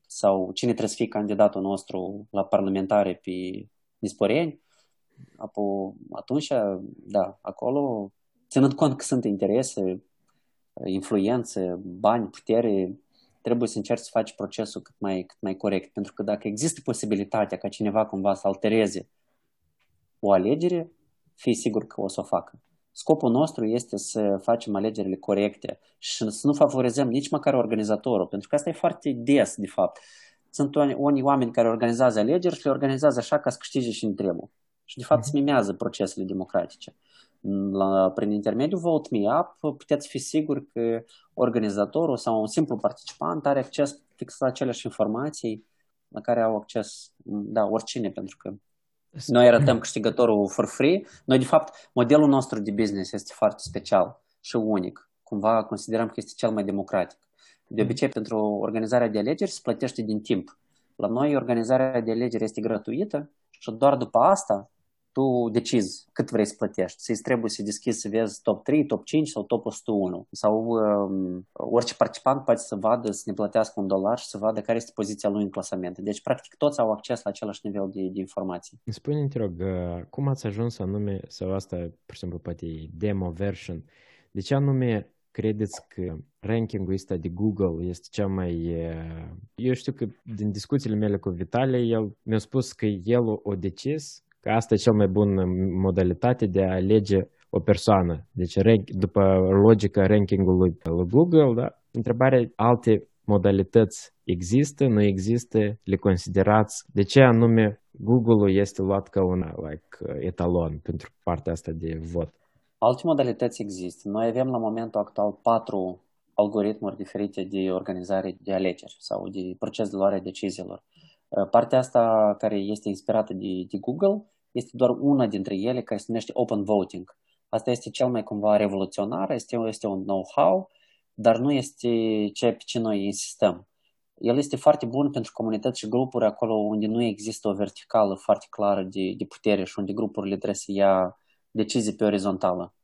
sau cine trebuie să fie candidatul nostru la parlamentare pe Disporeni, apoi atunci, da, acolo, ținând cont că sunt interese, influență, bani, putere, trebuie să încerci să faci procesul cât mai corect. Pentru că dacă există posibilitatea ca cineva cumva să altereze o alegere, fii sigur că o să o facă. Scopul nostru este să facem alegerile corecte și să nu favorizăm nici măcar organizatorul, pentru că asta e foarte des, de fapt. Sunt unii oameni care organizează alegeri și le organizează așa ca să câștige și-mi trebuie. Și, de fapt, mimează procesele democratice. Prin intermediul VoteMeUp puteți fi siguri că organizatorul sau un simplu participant are acces fix la aceleași informații la care au acces, da, oricine, pentru că noi arătăm câștigătorul for free. Noi, de fapt, modelul nostru de business este foarte special și unic. Cumva considerăm că este cel mai democratic. De obicei, pentru organizarea de alegeri se plătește din timp. La noi, organizarea de alegeri este gratuită și doar după asta tu decizi cât vrei să plătești. Să-i trebuie să deschizi să vezi top 3, top 5 sau top 101. Sau orice participant poate să vadă, să ne plătească $1 și să vadă care este poziția lui în clasament. Deci, practic, toți au acces la același nivel de informații. Spune-mi, te rog, cum ați ajuns anume, sau asta, pur și simplu, poate e demo version, de ce anume credeți că rankingul ăsta de Google este cea mai... Eu știu că din discuțiile mele cu Vitalie, el mi-a spus că el o decis că asta e cea mai bună modalitate de a alege o persoană. Deci, după logica rankingului lui Google, da? Întrebarea, alte modalități există, nu există, le considerați? De ce anume Google-ul este luat ca un etalon pentru partea asta de vot? Alte modalități există. Noi avem la momentul actual 4 algoritmuri diferite de organizare de alegeri sau de proces de luare a deciziilor. Partea asta care este inspirată de Google este doar una dintre ele, care se numește Open Voting. Asta este cel mai cumva revoluționar, este un know-how, dar nu este ceea pe ce noi insistăm. El este foarte bun pentru comunități și grupuri acolo unde nu există o verticală foarte clară de putere și unde grupurile trebuie să ia decizii pe orizontală.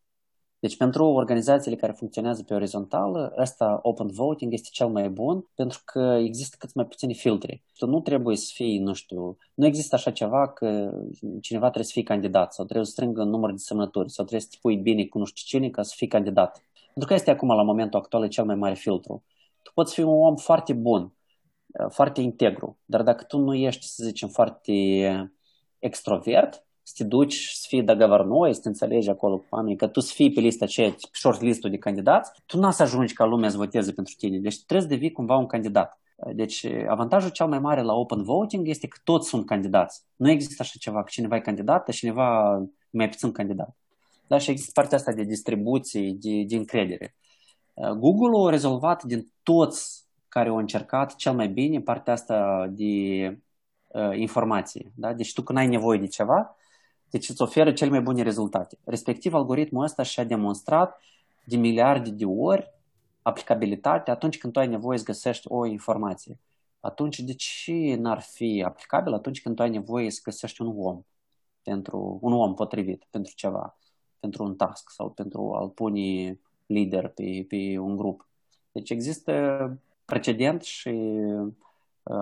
Deci pentru organizațiile care funcționează pe orizontală, ăsta Open Voting este cel mai bun, pentru că există cât mai puține filtre. Tu nu trebuie să fii, nu există așa ceva că cineva trebuie să fie candidat sau trebuie să strângă număr de semnături sau trebuie să te pui bine cu nu știu cine ca să fii candidat. Pentru că este acum, la momentul actual, cel mai mare filtru. Tu poți fi un om foarte bun, foarte integru, dar dacă tu nu ești, să zicem, foarte extrovert, să te duci să fii dagovărnoi, să te înțelegi acolo cu oamenii, că tu să fii pe lista aceea, pe shortlist-ul de candidați, tu n-ai să ajungi ca lumea să voteze pentru tine. Deci trebuie să devii cumva un candidat. Deci avantajul cel mai mare la open voting este că toți sunt candidați. Nu există așa ceva, că cineva e candidat, dar cineva mai puțin candidat. Dar și există partea asta de distribuție, de încredere. Google-ul a rezolvat din toți care au încercat cel mai bine partea asta de informație. Da? Deci tu când ai nevoie de ceva, deci îți oferă cele mai bune rezultate. Respectiv, algoritmul ăsta și-a demonstrat de miliarde de ori aplicabilitatea atunci când tu ai nevoie să găsești o informație. Atunci, de ce n-ar fi aplicabil atunci când tu ai nevoie să găsești un om potrivit pentru ceva, pentru un task sau pentru a-l pune lider pe un grup? Deci există precedent și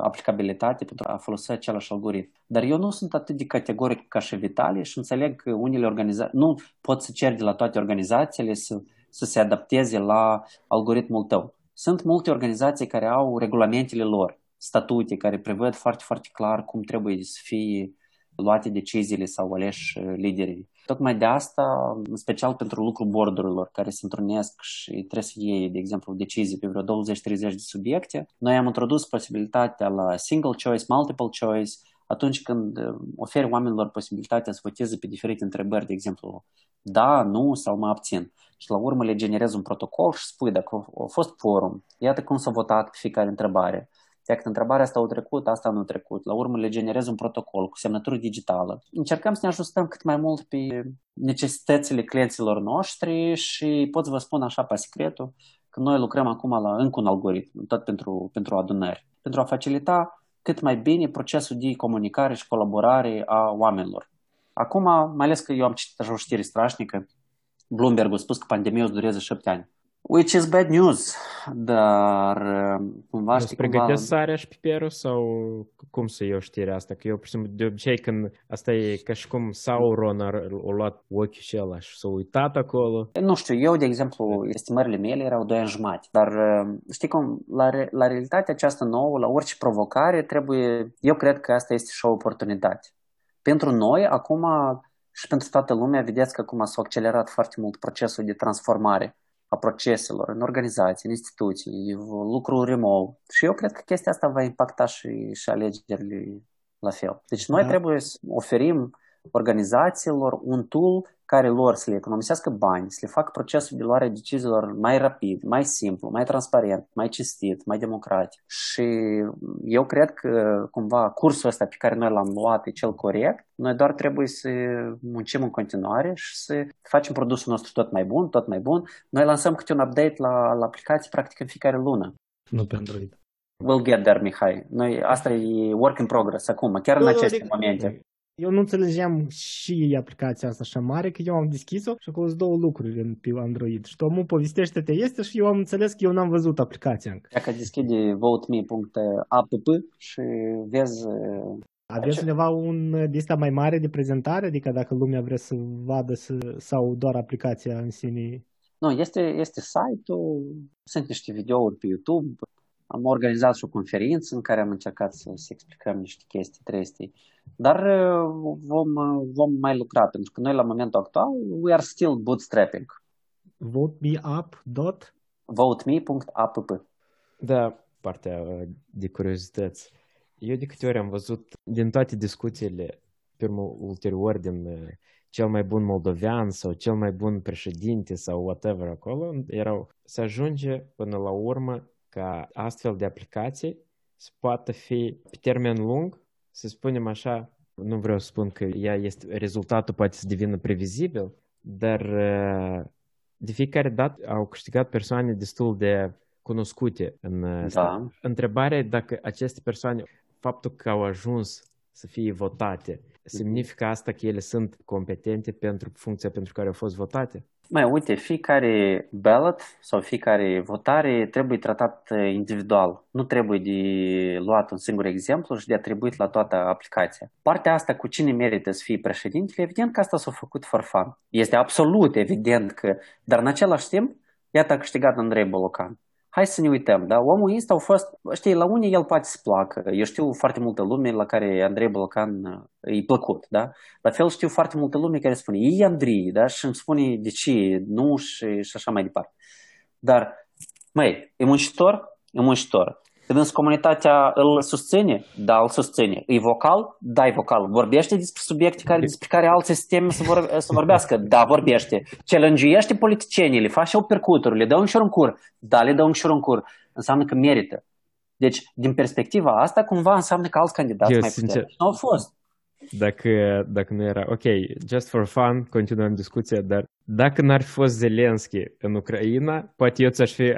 aplicabilitate pentru a folosi același algoritm. Dar eu nu sunt atât de categoric ca și Vitalie și înțeleg că unele organizații nu pot să ceri de la toate organizațiile să se adapteze la algoritmul tău. Sunt multe organizații care au regulamentele lor, statute care prevăd foarte, foarte clar cum trebuie să fie luate deciziile sau aleși liderii. Tocmai de asta, în special pentru lucrul bordurilor care se întrunesc și trebuie să iei, de exemplu, decizii pe vreo 20-30 de subiecte, noi am introdus posibilitatea la single choice, multiple choice, atunci când oferi oamenilor posibilitatea să voteze pe diferite întrebări, de exemplu, da, nu sau mă abțin. Și la urmă le generezi un protocol și spui dacă a fost forum, iată cum s-a votat pe fiecare întrebare. Dacă întrebarea asta a trecut, asta nu a trecut. La urmă le generez un protocol cu semnătură digitală. Încercăm să ne ajustăm cât mai mult pe necesitățile clienților noștri și pot să vă spun așa pe secretul că noi lucrăm acum la încă un algoritm, tot pentru adunări, pentru a facilita cât mai bine procesul de comunicare și colaborare a oamenilor. Acum, mai ales că eu am citit așa o știre strașnică, Bloomberg a spus că pandemia o să dureze 7 ani. Which is bad news, dar cumva știi cumva... Pregătesc sarea și piperul sau cum să iau știrea asta? Că eu, pur și simplu, de obicei când asta e ca și cum Sauron a luat ochiul și ăla și s-a uitat acolo. Nu știu, eu, de exemplu, estimările mele erau 2 ani jumate, dar știi cum, la realitatea aceasta nouă, la orice provocare, eu cred că asta este și o oportunitate. Pentru noi, acum... și pentru toată lumea, vedeți că acum s-a accelerat foarte mult procesul de transformare a proceselor în organizații, în instituții, lucru remote. Și eu cred că chestia asta va impacta și alegerile la fel. Deci noi trebuie să oferim organizațiilor un tool care lor să le economisească bani, să le facă procesul de luare deciziilor mai rapid, mai simplu, mai transparent, mai cinstit, mai democratic. Și eu cred că cumva cursul ăsta pe care noi l-am luat e cel corect. Noi doar trebuie să muncim în continuare și să facem produsul nostru tot mai bun, tot mai bun. Noi lansăm câte un update la aplicații practic în fiecare lună. Nu pe Android. We'll get there, Mihai. Noi, asta e work in progress acum, chiar în aceste momente. Eu nu înțelegeam și aplicația asta așa mare, că eu am deschis-o și acolo sunt două lucruri în Android. Și omul povestește-te este și eu am înțeles că eu n-am văzut aplicația încă. Dacă deschide VoteMe.app și vezi... Aveți undeva un lista mai mare de prezentare? Adică dacă lumea vrea să vadă sau doar aplicația în sine? Nu, este site-ul, sunt niște videouri pe YouTube. Am organizat și o conferință în care am încercat să explicăm niște chestii, trestii. Dar vom mai lucra, pentru că noi la momentul actual we are still bootstrapping. VoteMe.app. Da, partea de curiozități. Eu de câte ori am văzut din toate discuțiile, pe urmă ulterior, din cel mai bun moldovean sau cel mai bun președinte sau whatever acolo, erau să ajunge până la urmă ca astfel de aplicații să poată fi pe termen lung, să spunem așa, nu vreau să spun că ea este, rezultatul poate să devină previzibil, dar de fiecare dată au câștigat persoane destul de cunoscute în da. Întrebarea dacă aceste persoane, faptul că au ajuns să fie votate, semnifică asta că ele sunt competente pentru funcția pentru care au fost votate? Mai uite, fiecare ballot sau fiecare votare trebuie tratat individual. Nu trebuie de luat un singur exemplu și de atribuit la toată aplicația. Partea asta cu cine merită să fie președintele, evident că asta s-a făcut for fun. Este absolut evident că, dar în același timp, iată a câștigat Andrei Bolocan. Hai să ne uităm, da? Omul ăsta a fost, știi, la unii el poate să placă. Eu știu foarte multă lume la care Andrei Bolocan îi plăcut, da? La fel știu foarte multă lume care spune, e Andrei, da? Și îmi spune de ce, nu și așa mai departe. Dar, e muncitor? E muncitor. Când însă comunitatea îl susține? Da, îl susține. E vocal? Da, e vocal. Vorbește despre subiecte despre care alții sisteme să vorbească? Da, vorbește. Challenge-ește politicienile, face percuturi, le dă un șur în cur? Da, le dă un șur în cur. Înseamnă că merită. Deci, din perspectiva asta, cumva înseamnă că alți candidați mai puternici nu au fost. Dacă nu era, ok, just for fun, continuăm discuția, dar dacă n-ar fi fost Zelenski în Ucraina, poate eu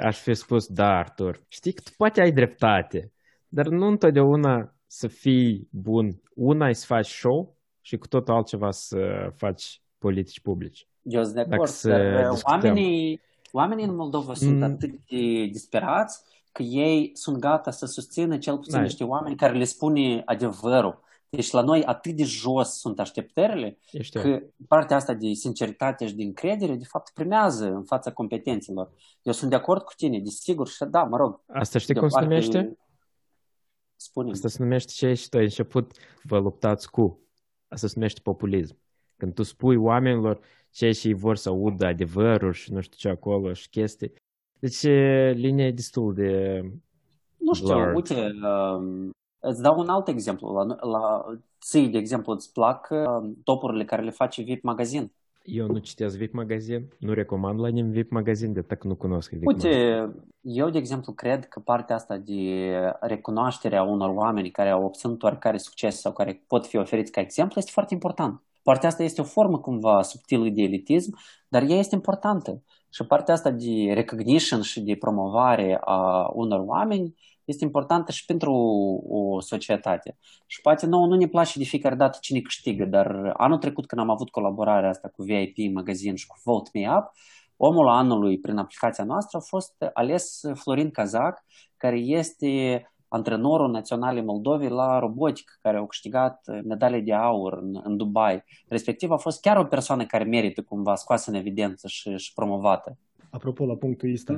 aș fi spus, da, Artur, știi că tu poate ai dreptate, dar nu întotdeauna să fii bun. Una e să faci show și cu totul altceva să faci politici publici. Eu sunt de acord, dar oamenii în Moldova sunt atât de disperați că ei sunt gata să susțină cel puțin niște oameni care le spune adevărul. Deci la noi atât de jos sunt așteptările că partea asta de sinceritate și de încredere de fapt primează în fața competențelor. Eu sunt de acord cu tine, desigur, și da, mă rog. Asta știi cum se numește? Spune-mi. Asta se numește ce și tu ai început, vă luptați cu. Asta se numește populism. Când tu spui oamenilor ce și ei vor să audă adevărul și nu știu ce acolo și chestii. Deci linia e destul de... Nu știu, large. Uite... Îți dau un alt exemplu. De exemplu, îți plac topurile care le face VIP Magazin? Eu nu citesc VIP Magazin, nu recomand la nimeni VIP Magazin, de atât nu cunosc VIP Magazin. Uite, eu, de exemplu, cred că partea asta de recunoașterea unor oameni care au obținut oricare succes sau care pot fi oferiți ca exemplu este foarte important. Partea asta este o formă cumva subtilă de elitism, dar ea este importantă. Și partea asta de recognition și de promovare a unor oameni este importantă și pentru o societate. Și poate nouă nu ne place de fiecare dată cine câștigă, dar anul trecut când am avut colaborarea asta cu VIP Magazin și cu VoteMeUp, omul anului prin aplicația noastră a fost ales Florin Cazac, care este antrenorul Naționalei Moldovei la robotică, care au câștigat medalie de aur în Dubai. Respectiv a fost chiar o persoană care merită cumva scoasă în evidență și promovată. Apropo, la punctul ăsta,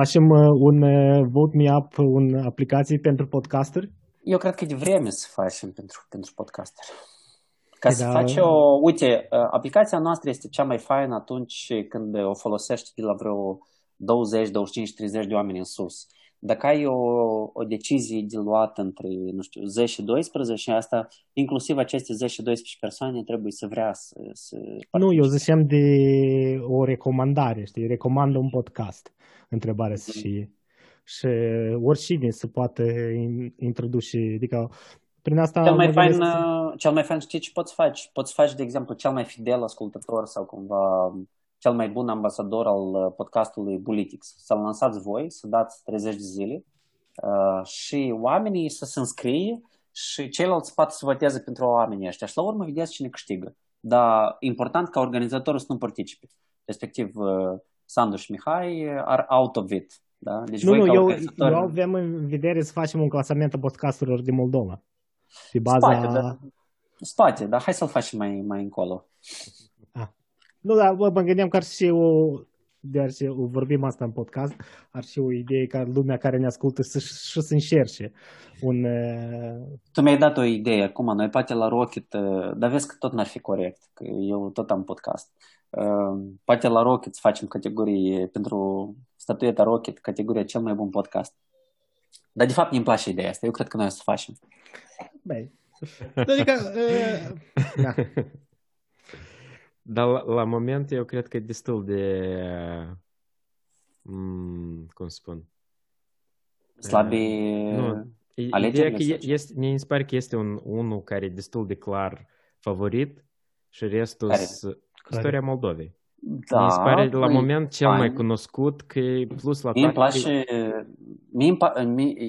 facem un VoteMeUp, un aplicație pentru podcasteri? Eu cred că e de vreme să facem pentru podcasteri. Ca să faci o... Uite, aplicația noastră este cea mai faină atunci când o folosești de la vreo 20, 25, 30 de oameni în sus. Dacă ai o decizie de luat între, nu știu, 10 și 12 și asta, inclusiv aceste 10 și 12 persoane trebuie să vrea să participe. Nu, eu ziceam de o recomandare, știi, recomandă un podcast, întrebarea și oricine se poate introduce, adică prin asta... Cel mai fain știi ce poți face? Poți face, de exemplu, cel mai fidel ascultător sau cumva... cel mai bun ambasador al podcastului Politics. Să-l lansați voi, să dați 30 de zile și oamenii să se înscrie și ceilalți pot să voteze pentru oamenii ăștia. Și la urmă vedeți cine câștigă. Dar important ca organizatorul să nu participe. Respectiv, Sandu și Mihai are out of it. Da? Deci eu aveam în vedere să facem un clasament a podcasturilor din Moldova. Pe baza... Spate, dar hai să-l facem mai încolo. Nu, dar mă gândeam că ar și deoarece vorbim asta în podcast, ar și o idee ca lumea care ne ascultă să încerce un... Tu mi-ai dat o idee acum, noi poate la Rocket, dar vezi că tot n-ar fi corect, că eu tot am podcast. Poate la Rocket facem categorii pentru statueta Rocket, categoria cel mai bun podcast. Dar de fapt mi-mi place ideea asta, eu cred că noi o să facem. Băi, adică... Da. Dar la moment eu cred că e destul de, cum spun? Slabi alegeri? Mi se pare că este unul care e destul de clar favorit și restul istoria Moldovei. Da, mi se pare la moment cel mai cunoscut că plus la mie place,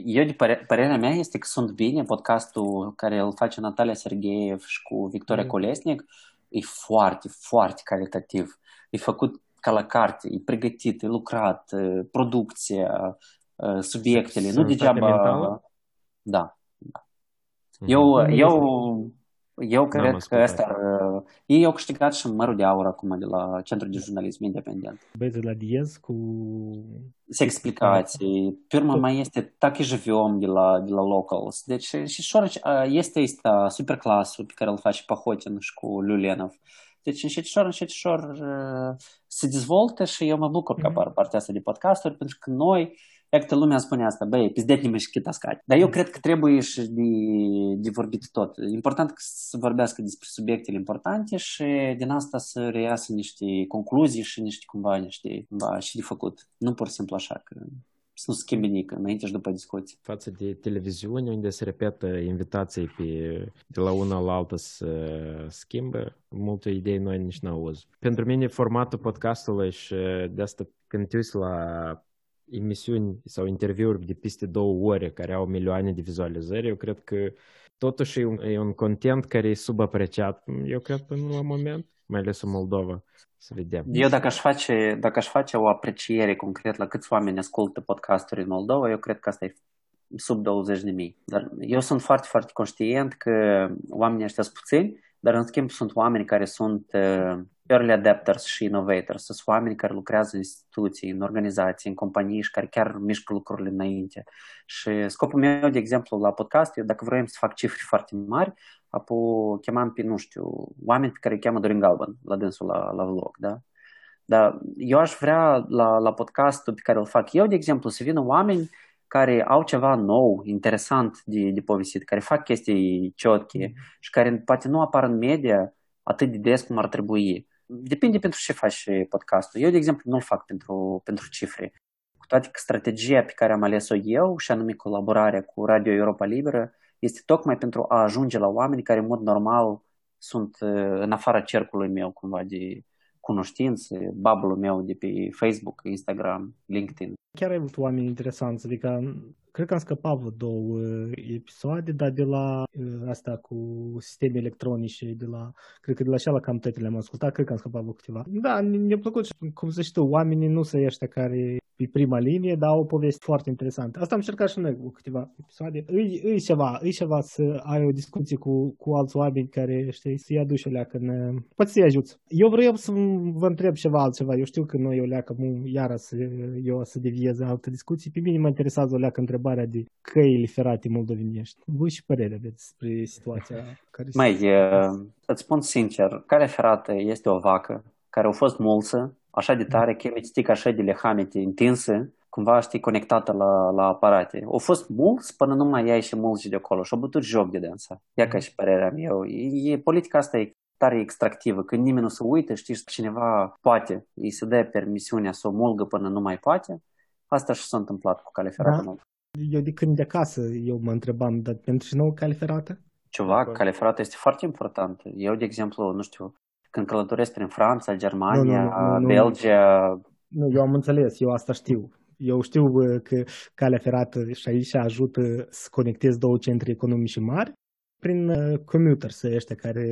eu de părerea mea este că sunt bine podcastul care îl face Natalia Sergheev și cu Victoria Colesnic. E foarte, foarte calitativ. E făcut ca la carte, e pregătit, e lucrat, producția, subiectele. Nu degeaba... Da. Eu cred că asta... Ei au câștigat și mărul de aur acum de la Centrul de Jurnalism Independent. Băieți la diez cu... Se explicații. Pe urmă mai este Taki Jiviom de la Locals. Deci și este asta super clasul pe care îl face Pahotin și cu Lulienov. Deci încet și ușor se dezvoltă și eu mă bucur că apar partea asta de podcasturi, pentru că noi, dacă lumea spune asta, băi, pizdetni mișchi tascati. Dar eu cred că trebuie și de vorbit tot. Important să vorbească despre subiectele importante și din asta să reiasă niște concluzii și niște cumva și de făcut. Nu pur și simplu așa, că să nu schimbi nimic înainte și după discuții. Față de televiziune, unde se repetă invitații de la una la alta să schimbă, multe idei noi nici n-auzi. Pentru mine, formatul podcastului și de asta când te uiți la emisiuni sau interviuri de peste 2 ore care au milioane de vizualizări, eu cred că totuși e un content care e subapreciat. Eu cred că nu la moment, mai ales în Moldova, să vedem. Eu dacă aș face o apreciere concret la câți oameni ascultă podcasturi în Moldova, eu cred că asta e sub 20.000. Dar eu sunt foarte, foarte conștient că oamenii ăștia sunt puțini, dar în schimb sunt oameni care sunt early adapters și innovators. Sunt oameni care lucrează în instituții, în organizații, în companii și care chiar mișcă lucrurile înainte. Și scopul meu, de exemplu, la podcast, eu dacă vreau să fac cifre foarte mari, apoi chemam pe, nu știu, oameni pe care îi cheamă Dorin Galben, la dânsul la vlog, da? Dar eu aș vrea la podcastul pe care îl fac eu, de exemplu, să vină oameni care au ceva nou, interesant de povestit, care fac chestii ciotche și care poate nu apar în media atât de des cum ar trebui. Depinde pentru ce faci podcastul. Eu, de exemplu, nu-l fac pentru cifre. Cu toate că strategia pe care am ales-o eu, și anume colaborarea cu Radio Europa Liberă, este tocmai pentru a ajunge la oameni care în mod normal sunt în afara cercului meu cumva de cunoștințe, bubble-ul meu de pe Facebook, Instagram, LinkedIn. Chiar ai avut oameni interesanți, adică cred că am scăpat 2 episoade, dar de la asta cu sisteme electronice, cred că de la așa la cam toate le-am ascultat, cred că am scăpat vreo câteva. Da, mi-a plăcut și, cum să știu, oamenii nu sunt ăștia care pe prima linie, dar o poveste foarte interesantă. Asta am încercat și noi cu câteva episoade. Îi ceva să ai o discuție cu alți oameni care, știi, să-i aduci o leacă în... Poți să-i ajuți. Eu vreau să vă întreb ceva altceva. Eu știu că noi o leacă iară eu o să devin studiez alte discuții. Pe mine mă interesează o leacă întrebarea de căile ferate moldovenești. Voi și părerea despre situația care... Îți spun sincer, calea ferată este o vacă care a fost mulsă, așa de tare, chemicistic, așa de lehamite, întinsă, cumva, știi, conectată la aparate. Au fost mulți până nu mai iei și mulți de acolo și au bătut joc de dansa. Ia ca și părerea mea. Politica asta e tare extractivă. Când nimeni nu se uită, știi, cineva poate, îi se dă permisiunea să o mulgă până nu mai poate. Asta și s-a întâmplat cu calea ferată. Da. Eu de când de acasă eu mă întrebam, dar pentru și nouă calea ferată? Ceva, calea ferată este foarte important. Eu, de exemplu, nu știu, când călătoresc prin Franța, Germania, Belgia... Nu, eu am înțeles, eu asta știu. Eu știu că calea ferată și aici ajută să conectezi două centri economice mari prin commuters ăștia care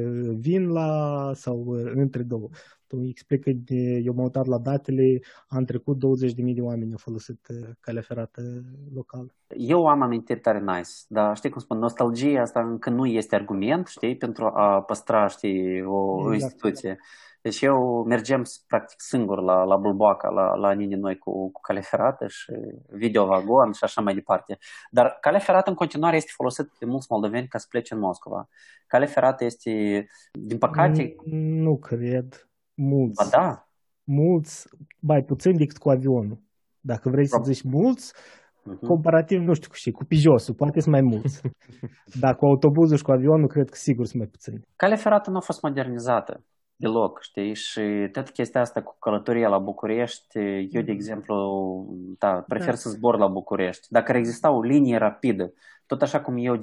vin la sau între două. Tu îmi explică, eu m-am uitat la datele, am trecut 20.000 de oameni au folosit calea ferată locală. Eu am amintiri tare nice, dar știi cum spun, nostalgia asta încă nu este argument, știi, pentru a păstra, știi, o instituție. Exact. Deci eu mergem practic singur la Bulboaca, la Nini Noi cu calea ferată și videovagon și așa mai departe. Dar calea ferată în continuare este folosită de mulți moldoveni ca să plece în Moscova. Calea ferată este, din păcate... Nu cred. Mulți. Ba da? Mulți, mai puțin decât cu avionul. Dacă vrei să zici mulți, comparativ, nu știu cu ce, cu pijosul, poate sunt mai mulți. Dar cu autobuzul și cu avionul, cred că sigur sunt mai puțini. Calea ferată nu a fost modernizată deloc, știi? Și toată chestia asta cu călătoria la București, eu, de exemplu, prefer să zbor la București. Dacă ar exista o linie rapidă, tot așa cum eu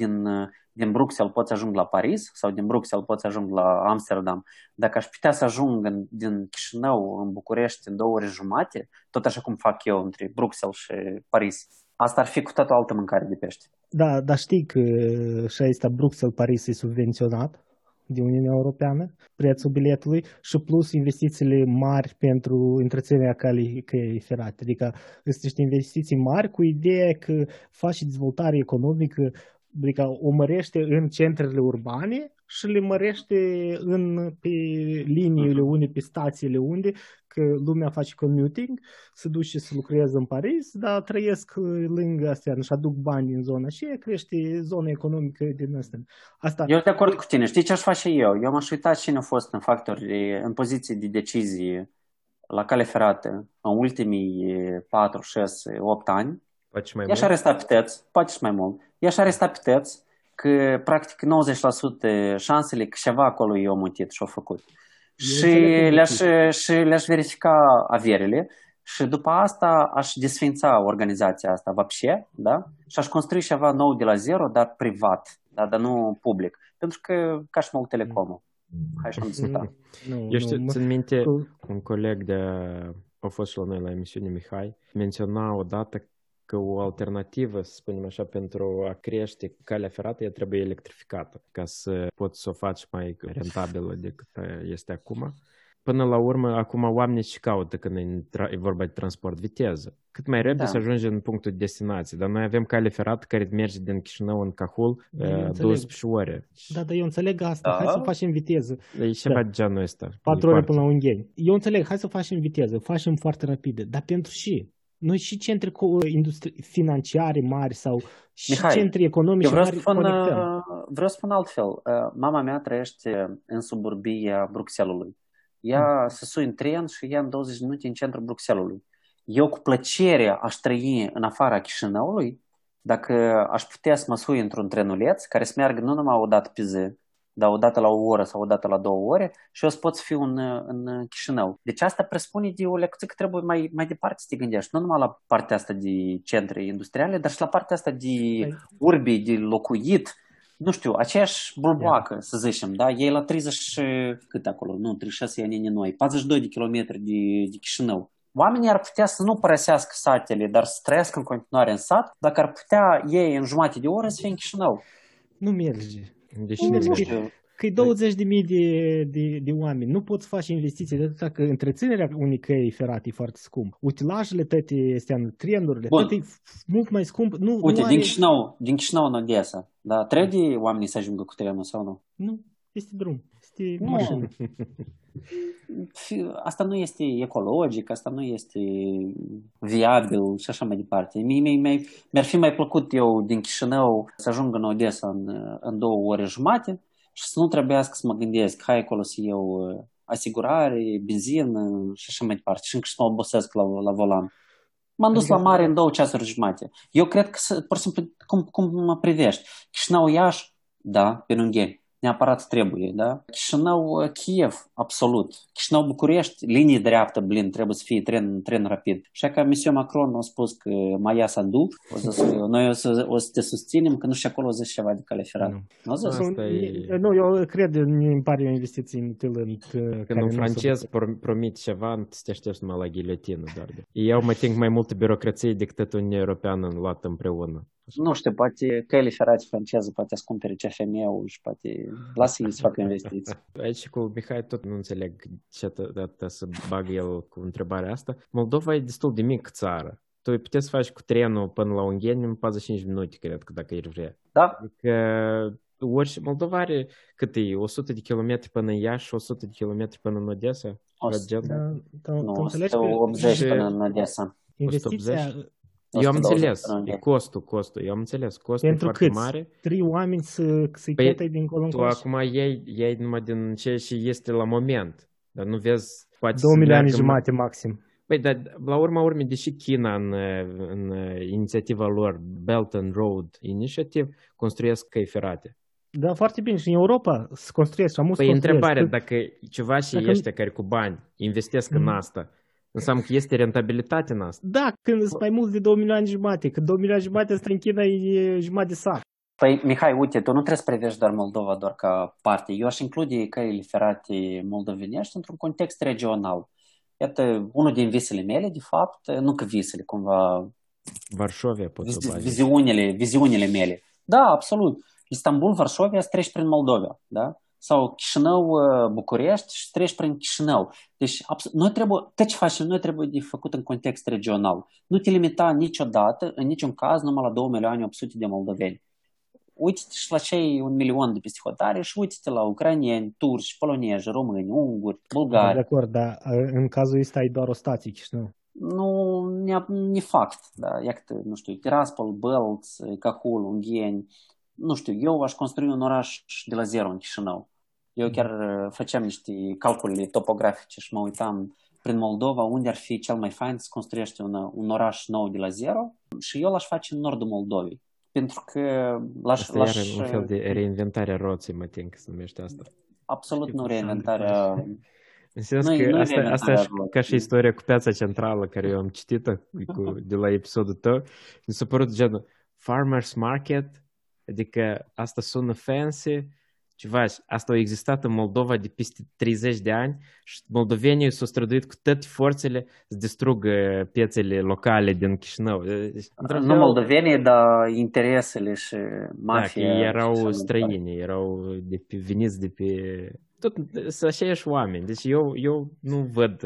din Bruxelles pot să ajung la Paris sau din Bruxelles pot să ajung la Amsterdam, dacă aș putea să ajung din Chișinău în București în 2 ore jumate, tot așa cum fac eu între Bruxelles și Paris, asta ar fi cu toată o altă mâncare de pește. Da, dar știi că și asta Bruxelles-Paris e subvenționat de Uniunea Europeană, prețul biletului și plus investițiile mari pentru întreținerea căii ferate. Adică sunt niște investiții mari cu ideea că faci și dezvoltare economică, adică o mărește în centrele urbane și le mărește pe liniile unde, pe stațiile unde, că lumea face commuting, se duce să lucreze în Paris, dar trăiesc lângă astea, și aduc bani în zona aceea, crește zona economică din asta. Eu de acord cu tine. Știi ce aș face eu? Eu m-aș uita cine a fost în factori, în poziții de decizie la cale ferată în ultimii 4, 6, 8 ani. I-aș aresta pe tăți, poate și mai mult. I-aș aresta pe tăți că practic 90% șansele că ceva acolo i-au mutit și-au făcut. Și le-aș verifica averile și după asta aș desfința organizația asta, vapșe, da? Și aș construi ceva nou de la zero, dar privat, dar nu public. Pentru că ca și mult telecomul. Hai să eu țin minte, un coleg a fost la noi la emisiune, Mihai, menționa odată că o alternativă, să spunem așa, pentru a crește calea ferată, ea trebuie electrificată, ca să poți să o faci mai rentabilă decât este acum. Până la urmă, acum oamenii și caută când e vorba de transport, viteză. Cât mai repede să ajungi în punctul de destinație. Dar noi avem calea ferată care merge din Chișinău în Cahul 12 ore. Da, dar eu înțeleg asta. Hai să facem viteză. E ceva de genul ăsta. 4 ore până la Ungheni. Eu înțeleg, hai să facem viteză. Facem foarte rapide. Dar pentru și... Noi și centri financiare mari sau și Mihai, centri economice mari conectăm. Vreau să spun altfel. Mama mea trăiește în suburbia Bruxellesului. Ea se sui în tren și ea în 20 minute în centrul Bruxellesului. Eu cu plăcere aș trăi în afara Chișinăului dacă aș putea să mă sui într-un trenuleț care să meargă nu numai o dată pe zi, dar o dată la o oră sau o dată la 2 ore și eu să pot fi în Chișinău. Deci asta presupune de o lecție că trebuie mai departe să te gândești, nu numai la partea asta de centre industriale, dar și la partea asta de urbi, de locuit, nu știu, aceeași Bulboacă, să zicem, da? E la 36 ani noi, 42 de kilometri de Chișinău. Oamenii ar putea să nu părăsească satele, dar să trăiască în continuare în sat, dacă ar putea ei în jumătate de oră să fie în Chișinău. Nu merge. Deci că e 20.000 de oameni, nu poți face investiții de atâta că întreținerea unei căi ferate e foarte scump. Utilajele tăte, trenurile, tot e mult mai scump. Nu, uite, nu are... din Chișinău în Odessa, da? Trebuie oamenii să ajungă cu trenul sau nu? Nu, este drum, este mașină. Asta nu este ecologic, asta nu este viabil și așa mai departe. Mi-ar fi mai plăcut eu din Chișinău să ajung în Odessa în 2 ore jumate și să nu trebuiască să mă gândesc, hai acolo să iau asigurare, benzină și așa mai departe și încă să mă obosesc la volan. M-am dus la mare în 2 ceasuri jumate. Eu cred că, pur și simplu, cum mă privești? Chișinău-Iași, da, pe lungheni, neapărat trebuie, da? Chișinău-Kiev, absolut. Chișinău-București, linie dreaptă, blin, trebuie să fie tren rapid. Și că Monsieur Macron a spus că Maia Sandu, noi o să te susținem, că nu știu acolo o zis ceva de cale ferată. Nu, eu cred, îmi pare o investiție inutilă. Când un francez promit ceva, te aștepți numai la ghilotină. Eu mă ting mai multă birocrație decât Uniunea Europeană luată împreună. Nu știu, poate căile ferate franceză, poate să cumpere CFM-ul și poate lasă-i să facă investiții. Aici cu Mihai tot nu înțeleg ce să bag el cu întrebarea asta. Moldova e destul de mică țară. Tu puteți să faci cu trenul până la Ungheni în 45 minute, cred că, dacă el vrea. Da. Adică Moldova are cât e? 100 de kilometri până în Iași, 100 de kilometri până în Odessa? 180 până în Odessa. Investiția... Eu am înțeles, e costul, eu am înțeles, costul e foarte mare. Pentru câți? 3 oameni să-i cătăi dincolo în coș? Tu acum iei numai din ceea ce este la moment, dar nu vezi... 2,5 milioane maxim. Păi, dar la urma urmei, deși China în inițiativa lor, Belt and Road Initiative, construiesc căi ferate. Da, foarte bine. Și în Europa se construiesc. Păi, întrebarea, dacă ceva și ăștia care cu bani investesc în asta... Înseamnă că este rentabilitate în asta. Da, când sunt mai mulți de 2 milioane jumate, că 2 milioane jumate sunt în China, e jumătate de sac. Păi, Mihai, uite, tu nu trebuie să privești doar Moldova, doar ca parte. Eu aș include căile ferate moldovenești într-un context regional. Iată, unul din visele mele, de fapt, nu că visele, cumva... Varșovia, pot să bagi. Viziunile mele. Da, absolut. Istanbul, Varșovia, să treci prin Moldova, da? Sau Chișinău, București și treci prin Chișinău. Deci, noi trebuie de făcut în context regional. Nu te limita niciodată, în niciun caz, numai la 2.800.000 de moldoveni. Uite-te și la cei 1 milion de peste hotare și uite-te la ucraineni, turci, polonezi, români, unguri, bulgari. De acord, dar în cazul ăsta e doar o stație Chișinău. Nu, ne fapt, da. Iată, nu știu, Tiraspol, Bălți, Cahul, Ungheni. Nu știu, eu aș construi un oraș de la zero în Chișinău. Eu chiar făceam niște calcule topografice și mă uitam prin Moldova unde ar fi cel mai fain să construiești un oraș nou de la zero și eu l-aș face în nordul Moldovei. Pentru că Asta e un fel de reinventare a roții, mă tin, că se numește asta. Absolut nu reinventarea... În sensul că asta e ca și istoria cu piața centrală care eu am citit-o de la episodul tău. Mi s-a părut genul Farmers Market. Adică asta sună fancy, ceva, asta a existat în Moldova de peste 30 de ani și moldovenii s-au străduit cu toate forțele să distrugă piețele locale din Chișinău. Nu moldovenii, dar interesele și mafia. Da, erau străini, erau veniți de pe... Tot aceiași oameni, deci eu nu văd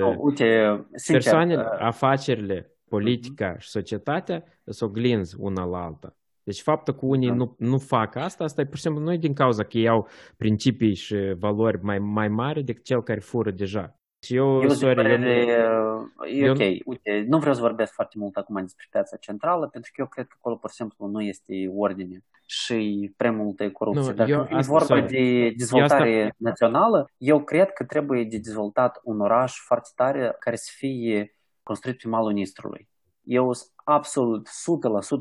persoanele, afacerile, politica și societatea să oglinzi una la alta. Deci faptul că unii nu fac asta e pur și simplu nu e din cauza că iau principii și valori mai mari decât cel care fură deja. Și eu uite, nu vreau să vorbesc foarte mult acum despre piața centrală, pentru că eu cred că acolo pur și simplu nu este ordine și prea multă corupție. Dacă e vorba de dezvoltare națională, eu cred că trebuie de dezvoltat un oraș foarte tare care să fie construit pe malul Nistrului. Eu sunt absolut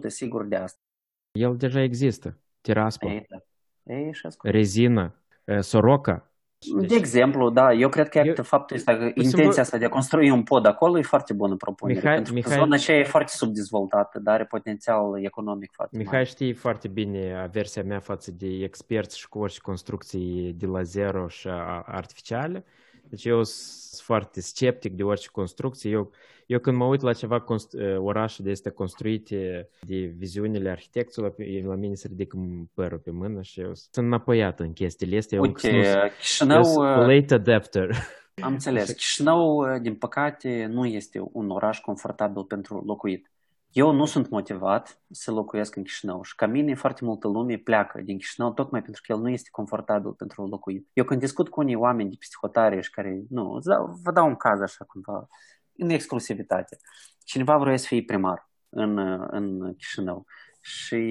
100% sigur de asta. El deja există. Tiraspol, Rezina, Soroca. De exemplu, da, eu cred că faptul ăsta, că intenția asta de a construi un pod acolo e foarte bună propunere. Mihai, zona aceea e foarte subdezvoltată, dar are potențial economic foarte mare. Mihai știe foarte bine aversia mea față de experți și cu orice construcții de la zero și artificiale. Deci eu sunt foarte sceptic de orice construcție. Eu când mă uit la ceva orașe de este construite de viziunile arhitecților, la mine se ridică părul pe mână și eu sunt înapoiat în chestiile astea. Uite, Chișinău... Late adapter. Am înțeles. Chișinău, din păcate, nu este un oraș confortabil pentru locuit. Eu nu sunt motivat să locuiesc în Chișinău și ca mine foarte multă lume pleacă din Chișinău tocmai pentru că el nu este confortabil pentru locuit. Eu când discut cu unii oameni de psihotare și care, nu, vă dau un caz așa cumva, în exclusivitate. Cineva vrea să fie primar în Chișinău și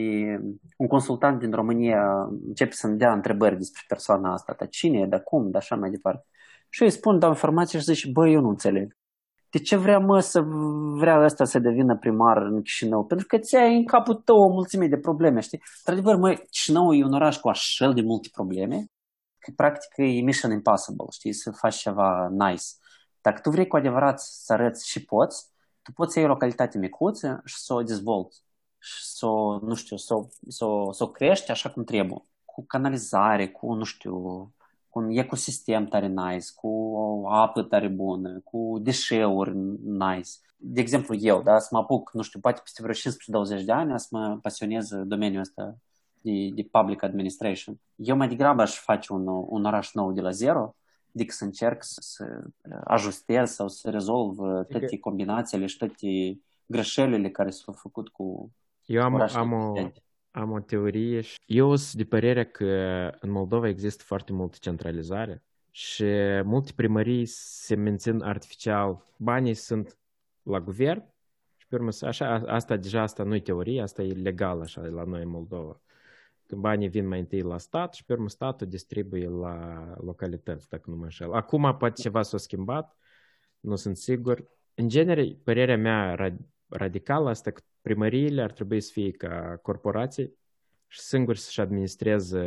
un consultant din România începe să-mi dea întrebări despre persoana asta, dar cine e, dar cum, dar așa mai departe. Și eu îi spun, dau informații și zici, băi, eu nu înțeleg. De ce vrea ăsta să devină primar în Chișinău? Pentru că ți-ai în capul tău o mulțime de probleme, știi? Într-adevăr, măi, Chișinău e un oraș cu așa de multe probleme, că practic e mission impossible, știi? Să faci ceva nice. Dacă tu vrei cu adevărat să arăți și poți, tu poți să iei o localitate micuță și să o dezvolți. Și să o, nu știu, să o crești așa cum trebuie. Cu canalizare, cu, nu știu, cu un ecosistem tare nice, cu o apă tare bună, cu deșeuri nice. De exemplu, eu, da, să mă apuc, nu știu, poate peste vreo 15-20 de ani, să mă pasionez domeniul ăsta de public administration. Eu mai degrabă aș face un oraș nou de la zero, decât să încerc să ajustez sau să rezolv toate combinațiile și toate greșelile care s-au făcut cu am o teorie și eu sunt de părere că în Moldova există foarte multă centralizare și multe primării se mențin artificial. Banii sunt la guvern și pe urmă, așa, asta nu e teorie, asta e legal așa la noi în Moldova. Când banii vin mai întâi la stat și pe urmă statul distribuie la localități, dacă nu mă înșel. Acum poate ceva s-a schimbat, nu sunt sigur. În genere, părerea mea radicală asta că primăriile ar trebui să fie ca corporații și singuri să-și administreze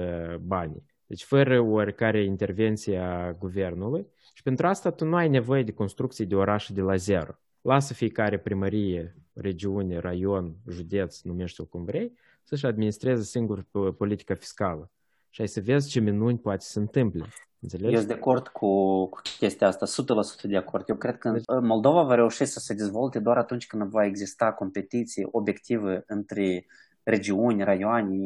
banii. Deci fără oricare intervenție a guvernului. Și pentru asta tu nu ai nevoie de construcții de orașe de la zero. Lasă fiecare primărie, regiune, raion, județ, numește-l cum vrei, să-și administreze singur politica fiscală. Și ai să vezi ce minuni poate să se întâmple. Înțelegi? Eu sunt de acord cu chestia asta, 100% de acord. Eu cred că Moldova va reuși să se dezvolte doar atunci când va exista competiție obiectivă între regiuni, raioane,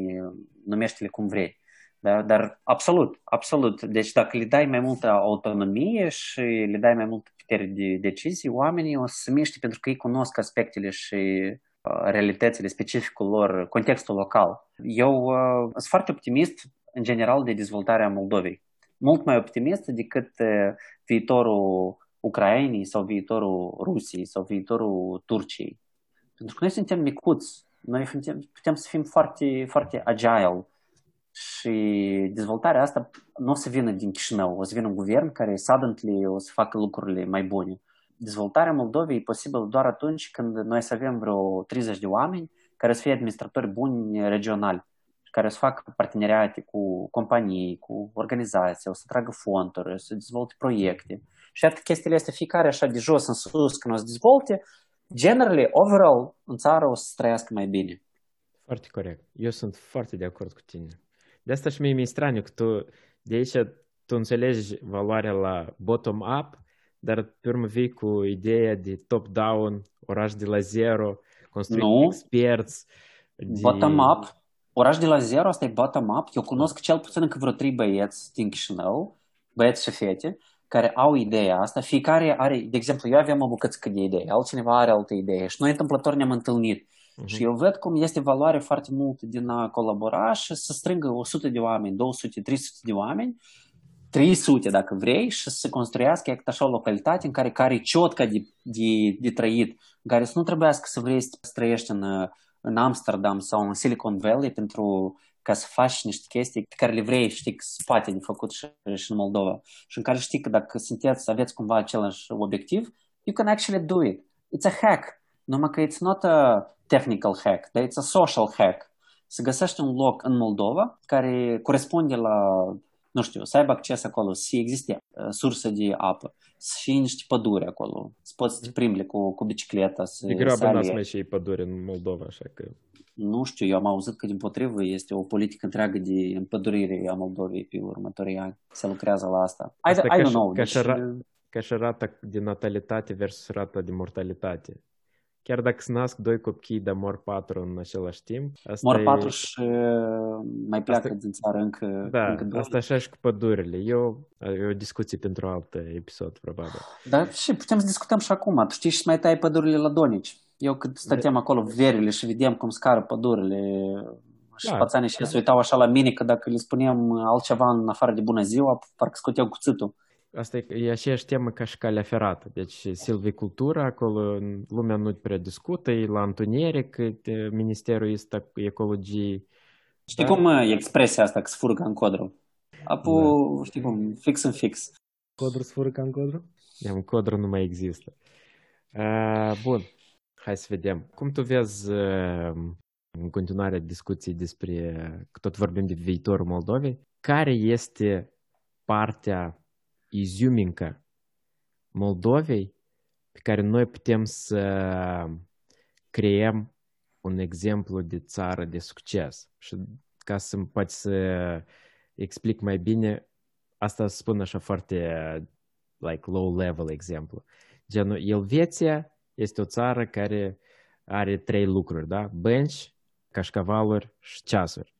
numește-le cum vrei. Dar absolut, absolut. Deci dacă le dai mai multă autonomie și le dai mai multă putere de decizii, oamenii o să se miște pentru că ei cunosc aspectele și realitățile, specificul lor, contextul local. Eu sunt foarte optimist în general de dezvoltarea Moldovei. Mult mai optimist decât viitorul Ucrainei sau viitorul Rusiei sau viitorul Turciei. Pentru că noi suntem micuți, noi putem să fim foarte, foarte agile și dezvoltarea asta nu o să vină din Chișinău, o să vină un guvern care suddenly o să facă lucrurile mai bune. Dezvoltarea Moldovei e posibilă doar atunci când noi să avem vreo 30 de oameni care să fie administratori buni regionali, care să facă parteneriate cu companii, cu organizații, o să tragă fonduri, o să dezvolte proiecte. Și iată chestiile astea, fiecare așa de jos în sus, când o să dezvolte, generally, overall, în țară o să trăiască mai bine. Foarte corect. Eu sunt foarte de acord cu tine. De asta și mie mi-e straniu că tu, de aici, tu înțelegi valoarea la bottom-up, dar pe urmă vii cu ideea de top-down, oraș de la zero, construit de experți. De... Bottom-up? Oraș de la zero, asta e bottom-up. Eu cunosc cel puțin încă vreo 3 băieți din Chișinău, băieți și fete, care au ideea asta. Fiecare are, de exemplu, eu aveam o bucățică de idee, altcineva are altă idee și noi întâmplător ne-am întâlnit. Uh-huh. Și eu văd cum este valoare foarte mult din a colabora și să strângă 100 de oameni, 200, 300 de oameni, 300 dacă vrei, și să construiască așa o localitate în care e ciotca de trăit, în care să nu trebuiască să vrei să trăiești în Amsterdam sau în Silicon Valley pentru ca să faci niște chestii pe care le vrei, știi că se poate de făcut și în Moldova și în care știi că dacă aveți cumva același obiectiv, you can actually do it. It's a hack, numai că it's not a technical hack, dar it's a social hack. Să găsești un loc în Moldova care corespunde la, nu știu, să aibă acces acolo, să existe surse de apă, să fie niște pădure acolo, să poți să te plimbi cu bicicleta. E grabă n-ați mai și pădure în Moldova, așa că... Nu știu, eu am auzit că dimpotrivă este o politică întreagă de împădurire a Moldovei pe următorii ani. Se lucrează la asta. Ca și rata de natalitate versus rata de mortalitate. Chiar dacă se nasc 2 copii, dar mor 4 în același timp. Mor 4 și mai pleacă din țară încă... Da, încă asta așa și cu pădurile. E o discuție pentru alt episod, probabil. Dar și putem să discutăm și acum. Tu știi, și mai tai pădurile la Donici. Eu cât stăteam acolo verile și vedeam cum scară pădurile și pățanii și se uitau așa la mine că dacă le spuneam altceva în afară de bună ziua, parcă scoteau cuțitul. Asta e aceeași temă ca și calea ferată. Deci silvicultura, acolo lumea nu prea discută, e la întuneric, Ministerul ăsta Ecologiei. Știi cum e expresia asta, că sfurcă în codru? Apu, știi cum, fix în fix. Codru sfurcă în codru? În codru nu mai există. Bun, hai să vedem. Cum tu vezi în continuare discuții despre, că tot vorbim de viitorul Moldovei, care este partea izumincă Moldovei pe care noi putem să creăm un exemplu de țară de succes? Și ca să poate să explic mai bine, asta să spun așa foarte like low level exemplu. Genul Elveția este o țară care are trei lucruri, da? Bănci, cașcavaluri și ceasuri.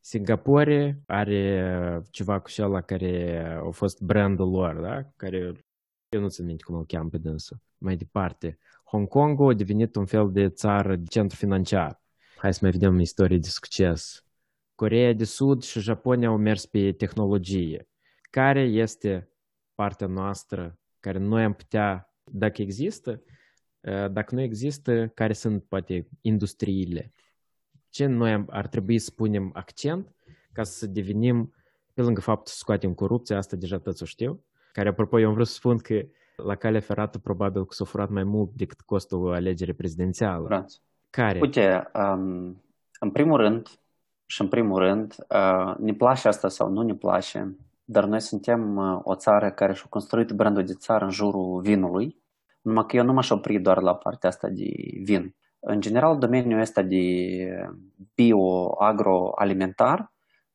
Singapore are ceva cu șala care a fost brandul lor, da? Care eu nu țin minte cum îl cheam pe dânsul. Mai departe, Hong Kong a devenit un fel de țară, de centru financiar. Hai să mai vedem istorie de succes. Coreea de Sud și Japonia au mers pe tehnologie. Care este partea noastră care noi am putea, dacă există, dacă nu există, care sunt poate industriile? Ce noi ar trebui să punem accent ca să devenim, pe lângă faptul să scoatem corupția, asta deja toți o știu, care, apropo, eu am vrut să spun că la calea ferată probabil că s-a furat mai mult decât costul alegerii prezidențiale. Da. Care? Uite, în primul rând, ne place asta sau nu ne place, dar noi suntem o țară care și-a construit brandul de țară în jurul vinului, numai că eu nu m-aș opri doar la partea asta de vin. În general, domeniul ăsta de bio-agroalimentar,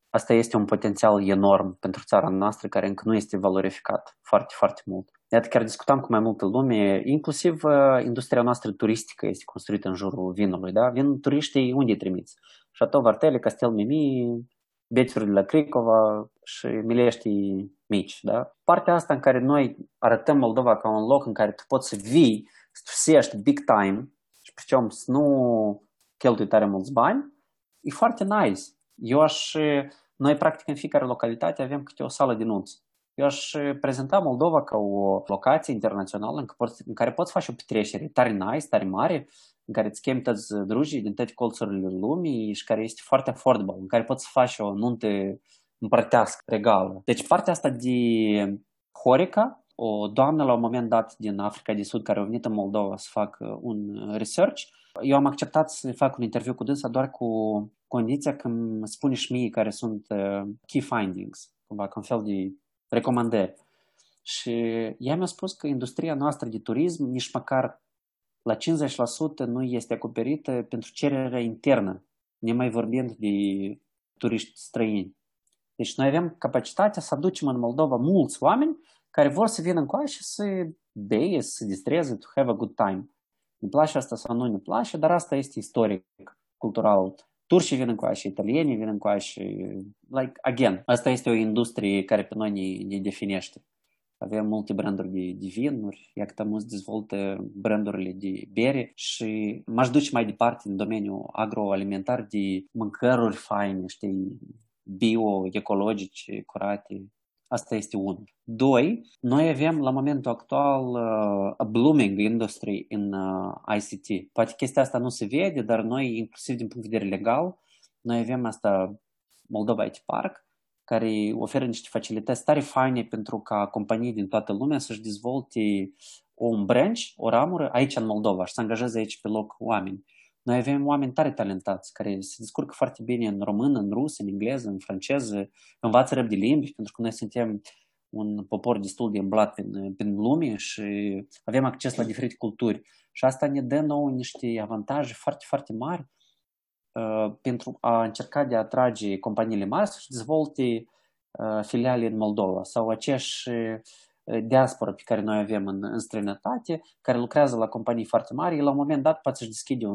asta este un potențial enorm pentru țara noastră care încă nu este valorificat foarte, foarte mult. Iată, chiar discutam cu mai multă lume, inclusiv industria noastră turistică este construită în jurul vinului, da? Vin turiștii unde îi trimiți? Chateau Vartele, Castel Mimi, Bețurile la Cricova și Mileștii mici, da? Partea asta în care noi arătăm Moldova ca un loc în care tu poți să vii, să tusești big time, și pricum să nu cheltui tare mulți bani, e foarte nice. Noi practic în fiecare localitate avem câte o sală de nunți. Eu aș prezenta Moldova ca o locație internațională în care poți face o petrecere tare nice, tare mare, în care îți chemi toți drujii din toate colțurile lumii și care este foarte affordable, în care poți să faci o nuntă împărtească, regală. Deci partea asta de Horeca, o doamnă la un moment dat din Africa de Sud care a venit în Moldova să facă un research, eu am acceptat să fac un interviu cu dânsa doar cu condiția că îmi spune și mie care sunt key findings, cumva, ca un fel de recomandări. Și ea mi-a spus că industria noastră de turism nici măcar la 50% nu este acoperită pentru cererea internă, nemai vorbind de turiști străini. Deci noi avem capacitatea să aducem în Moldova mulți oameni care vor să vină încoace și să beie, să se distreze, to have a good time. Ne place asta sau nu ne place, dar asta este istoric, cultural. Turcii vin încoace, italienii vin încoace, like, again, asta este o industrie care pe noi ne definește. Avem multe branduri de vinuri, iată mulți dezvoltă brandurile de bere și m-aș duce mai departe în domeniul agroalimentar de mâncăruri faine, știi, bio, ecologice, curate. Asta este unul. Doi, noi avem la momentul actual a blooming industry în ICT. Poate chestia asta nu se vede, dar noi, inclusiv din punct de vedere legal, noi avem asta Moldova IT Park, care oferă niște facilități tare faine pentru ca companii din toată lumea să-și dezvolte un branch, o ramură aici în Moldova și să angajeze aici pe loc oameni. Noi avem oameni tare talentați care se descurcă foarte bine în română, în rusă, în engleză, în franceză, învață răbd de limbi, pentru că noi suntem un popor destul de îmblat prin lume și avem acces la diferite culturi. Și asta ne dă nouă niște avantaje foarte, foarte mari pentru a încerca de a atrage companiile mari și dezvolte filiale în Moldova sau aceeași diaspora pe care noi avem în străinătate, care lucrează la companii foarte mari, la un moment dat poate să-și deschide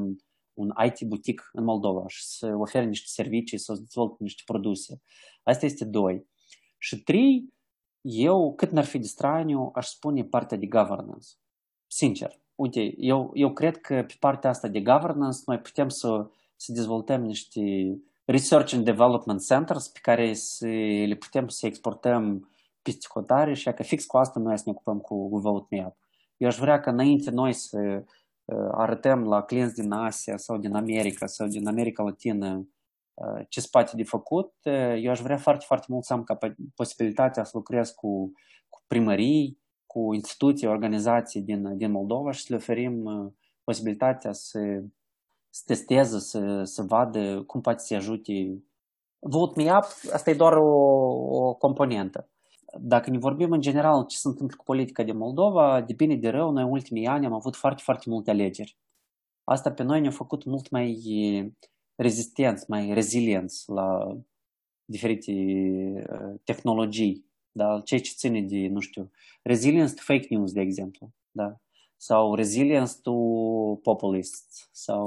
un IT boutique în Moldova și să ofere niște servicii, să dezvolte niște produse. Asta este doi. Și trei, eu, cât n-ar fi de straniu, aș spune partea de governance. Sincer, uite, eu cred că pe partea asta de governance noi putem să dezvoltăm niște research and development centers pe care le putem să exportăm peste hotare și că fix cu asta noi să ne ocupăm cu VoteMeUp. Eu aș vrea că înainte noi să arătăm la clienți din Asia sau din America sau din America Latină ce spate de făcut, eu aș vrea foarte, foarte mult să am posibilitatea să lucrez cu primării, cu instituții, organizații din Moldova și să le oferim posibilitatea să testeze, să vadă cum poate să ajute. VoteMeUp, asta e doar o componentă. Dacă ne vorbim în general ce se întâmplă cu politica din Moldova, de bine de rău, noi în ultimii ani am avut foarte, foarte multe alegeri. Asta pe noi ne-a făcut mult mai rezistenți, mai rezilienți la diferite tehnologii, da? Ceea ce ține de, nu știu, reziliență to fake news, de exemplu, da? Sau reziliență to populists, sau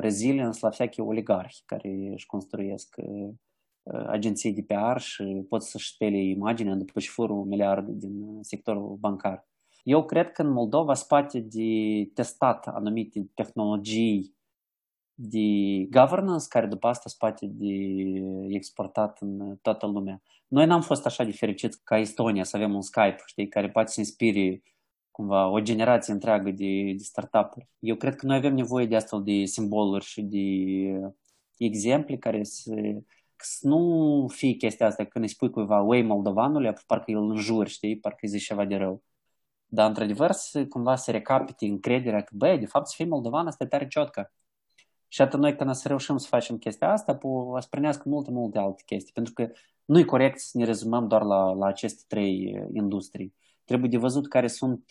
reziliență la fiecare oligarhi care își construiesc agenții de PR și pot să-și spele imaginea după și fură un miliard din sectorul bancar. Eu cred că în Moldova spate de testat anumite tehnologii de governance, care după asta spate de exportat în toată lumea. Noi n-am fost așa de fericiți ca Estonia să avem un Skype, știi, care poate să inspire cumva o generație întreagă de startup-uri. Eu cred că noi avem nevoie de astfel de simboluri și de exemple care să nu fie chestia asta, când îi spui cuiva, uei, moldovanul, parcă îl înjuri, știi, parcă îi zici ceva de rău. Dar, într-adevăr, cumva se recapite încrederea că, băi, de fapt, să fii moldovan, asta e tare ciotcă. Și atât noi, când să reușim să facem chestia asta, o să prinească multe alte chestii, pentru că nu e corect să ne rezumăm doar la aceste trei industrii. Trebuie de văzut care sunt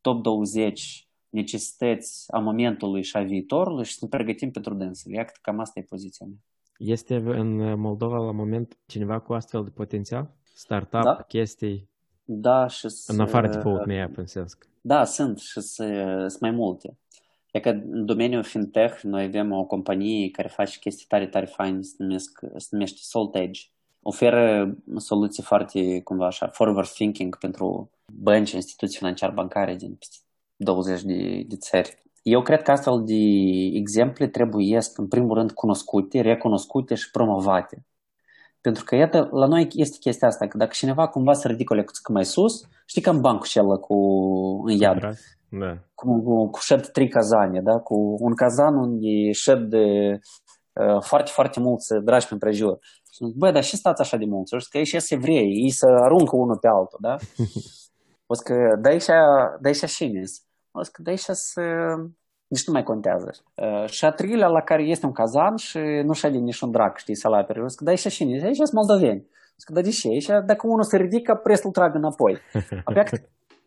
top 20 necesități a momentului și a viitorului și să ne pregătim pentru dânsele. Iată, cam asta e poziția mea. Este în Moldova la moment cineva cu astfel de potențial? Startup, da. Chestii? Da, și în afară de VoteMeUp, în sens. Da, sunt și sunt mai multe. E că în domeniul fintech noi avem o companie care face chestii tare, tare faine, se numește Salt Edge. Oferă soluții foarte, cumva așa, forward thinking pentru bănci, instituții financiare bancare din 20 de țări. Eu cred că astfel de exemple trebuie să, în primul rând, cunoscute, recunoscute și promovate. Pentru că, iată, la noi este chestia asta, că dacă cineva cumva se ridică că mai sus, știi că în bancul celălalt în iad, da. Cu șed 3 cazane, da? Cu un cazan unde șed foarte, foarte mulți dragi pe împrejur. Băi, dar și stați așa de mulți? Că ei și evrei, ei se aruncă unul pe altul, da? O să că, da-i și șineți. O să că de aici nici nu mai contează. Și a treilea la care este un cazan și nu șade niciun drac, știi, salapere. O să că de aici și aici sunt moldoveni. O să că de aici, dacă unul se ridică, presul trag înapoi. Abia că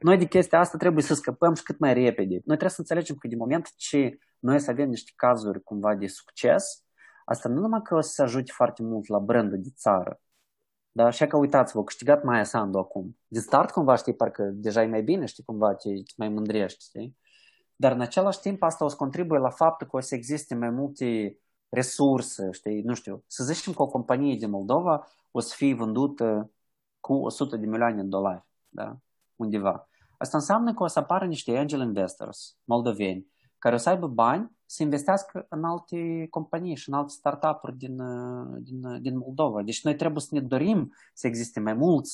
noi de chestia asta trebuie să scăpăm și cât mai repede. Noi trebuie să înțelegem că din moment ce noi să avem niște cazuri cumva de succes, asta nu numai că o să ajute foarte mult la brandul de țară, dar așa că uitați-vă, câștigat Maia Sandu acum. Din start cumva, știi, parcă deja e mai bine, știi, cumva te mai mândrești, știi? Dar în același timp asta o să contribuie la faptul că o să existe mai multe resurse, știi, nu știu. Să zicem că o companie din Moldova o să fie vândută cu 100 de milioane de dolari, da? Undeva. Asta înseamnă că o să apară niște angel investors moldoveni care o să aibă bani să investească în alte companii și în alte startup-uri din Moldova. Deci noi trebuie să ne dorim să existe mai mulți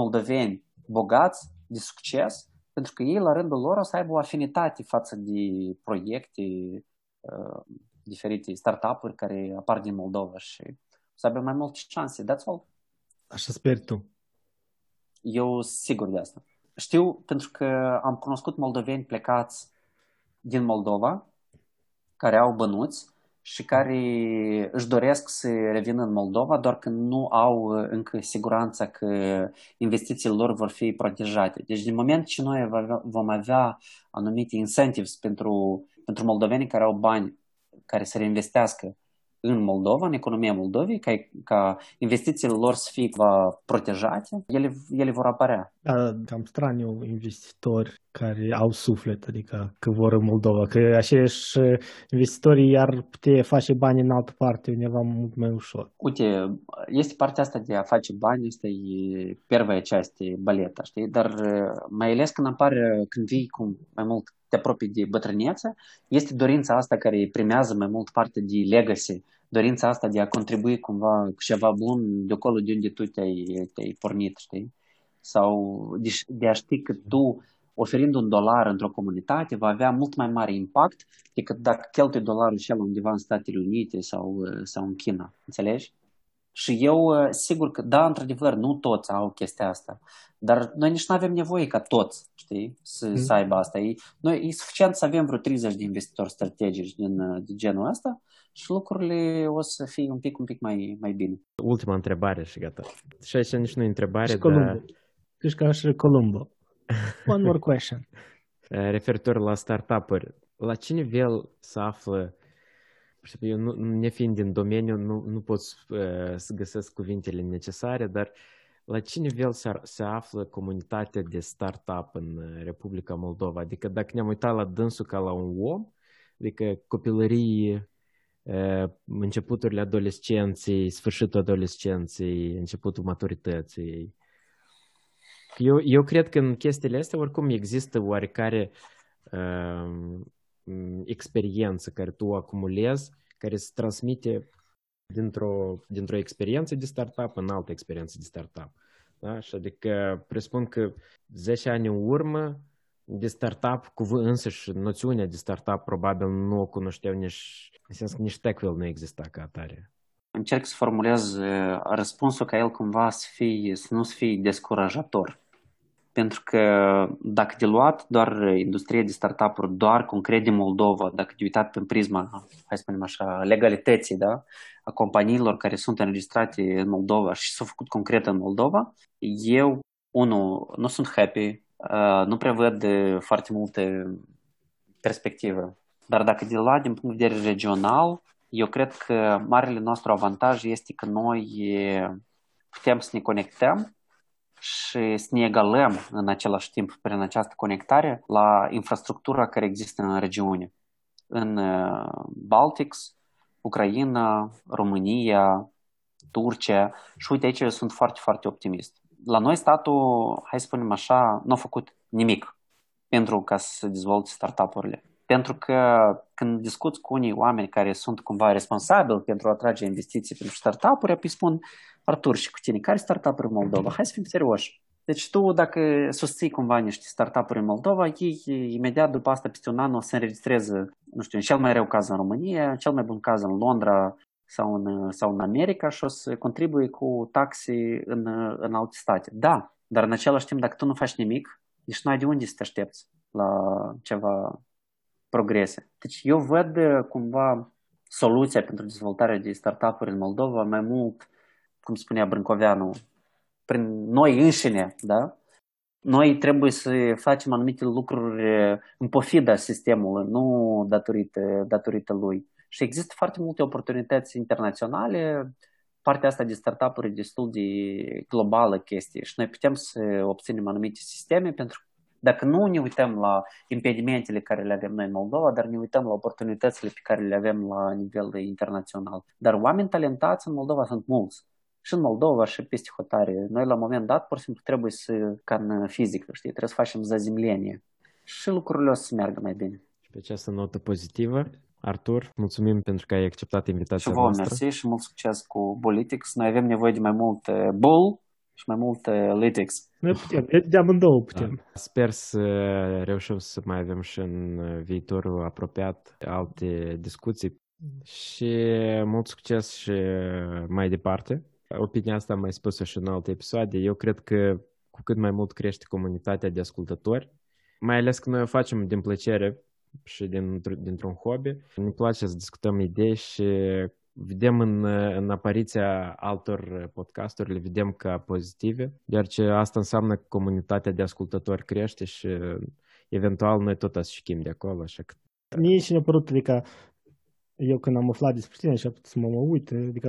moldoveni bogați, de succes, pentru că ei la rândul lor o să aibă o afinitate față de proiecte, diferite startup-uri care apar din Moldova și o să aibă mai multe șanse. That's all. Așa sper tu. Eu sigur de asta. Știu pentru că am cunoscut moldoveni plecați din Moldova, care au bănuți și care își doresc să revină în Moldova, doar că nu au încă siguranța că investițiile lor vor fi protejate. Deci din moment ce noi vom avea anumite incentives pentru moldovenii care au bani care să reinvestească în Moldova, în economia Moldovei, ca investițiile lor să fie protejate, ele vor apărea. Da, cam straniu investitori care au suflet, adică că vor în Moldova, că acești investitorii ar putea face bani în altă parte, undeva mult mai ușor. Uite, este partea asta de a face bani, asta e perva aceasta, e baleta, știi? Dar mai ales când vii cu mai mult te apropii de bătrânețe, este dorința asta care primează mai mult parte de legacy, dorința asta de a contribui cumva cu ceva bun de acolo de unde tu te-ai pornit, știi? Sau de a ști că tu, oferind $1 într-o comunitate, va avea mult mai mare impact decât dacă cheltui $-ul și el undeva în Statele Unite sau în China, înțelegi? Și eu, sigur că, da, într-adevăr, nu toți au chestia asta, dar noi nici nu avem nevoie ca toți, știi, să aibă asta. Noi, e suficient să avem vreo 30 de investitori strategici de genul ăsta și lucrurile o să fie un pic mai bine. Ultima întrebare și gata. Și aici nici nu e întrebare, dar... Ești ca și Columbo. One more question. Referitor la startup-uri, la ce nivel se află? Eu, nefiind din domeniu, nu pot să găsesc cuvintele necesare, dar la ce nivel se află comunitatea de startup în Republica Moldova? Adică dacă ne-am uitat la dânsul ca la un om, adică copilărie, începuturile adolescenței, sfârșitul adolescenței, începutul maturității. Eu cred că în chestiile astea oricum există oarecare... experiență care tu acumulezi, care se transmite dintr-o experiență de startup în altă experiență de startup. Da? Și adică presupun că 10 ani în urmă de startup, însăși noțiunea de startup probabil nu o cunoșteau nici, în sens că nici Techwell nu exista ca atare. Încerc să formulez răspunsul ca el cumva să nu să fie descurajator. Pentru că dacă de luat doar industria de startup-uri, doar concret din Moldova, dacă de uitat prin prisma, hai să spunem așa, legalității, da, a companiilor care sunt înregistrate în Moldova și s-au făcut concret în Moldova, eu, unul, nu sunt happy, nu prevăd foarte multe perspective. Dar dacă de luat din punct de vedere regional, eu cred că marele nostru avantaj este că noi putem să ne conectăm și să ne egalăm în același timp prin această conectare la infrastructura care există în regiune. În Baltics, Ucraina, România, Turcia și uite aici eu sunt foarte, foarte optimist. La noi statul, hai să spunem așa, nu a făcut nimic pentru ca să dezvolte startup-urile. Pentru că când discuți cu unii oameni care sunt cumva responsabili pentru a atrage investiții pentru startup-uri, apoi spun: Artur, și cu tine, care startup-uri în Moldova? Hai să fim serioși. Deci tu, dacă susții cumva niște startup-uri în Moldova, ei imediat după asta, peste un an, o să înregistreze, nu știu, în cel mai rău caz în România, în cel mai bun caz în Londra sau în America și o să contribuie cu taxe în alte state. Da, dar în același timp, dacă tu nu faci nimic, nici n-ai de unde să te aștepți la ceva progrese. Deci eu văd cumva soluția pentru dezvoltarea de startup-uri în Moldova mai mult, cum spunea Brâncoveanu, prin noi înșine, da? Noi trebuie să facem anumite lucruri în pofida sistemului, nu datorită lui. Și există foarte multe oportunități internaționale, partea asta de startup-uri e destul de globală chestie și noi putem să obținem anumite sisteme pentru că dacă nu ne uităm la impedimentele care le avem noi în Moldova, dar ne uităm la oportunitățile pe care le avem la nivel internațional. Dar oameni talentați în Moldova sunt mulți. Și în Moldova și peste hotare. Noi la un moment dat, pur și simplu, trebuie să, ca în fizică, știi, trebuie să facem zazimlenie. Și lucrurile o să meargă mai bine. Și pe această notă pozitivă, Artur, mulțumim pentru că ai acceptat invitația noastră. Și vă mersi și mult succes cu Politics. Noi avem nevoie de mai mult bull și mai mult Lytics. Noi putem, de amândouă putem. Da. Sper să reușim să mai avem și în viitorul apropiat alte discuții și mult succes și mai departe. Opinia asta am mai spus-o și în alte episoade. Eu cred că cu cât mai mult crește comunitatea de ascultători, mai ales că noi o facem din plăcere și dintr-un hobby, ne place să discutăm idei și vedem în apariția altor podcasturi, le vedem ca pozitive, deoarece asta înseamnă că comunitatea de ascultători crește și eventual noi tot o să știm de acolo. Așa că... Mie și ne-a părut, adică eu când am aflat despre tine, așa puteți să mă uit, adică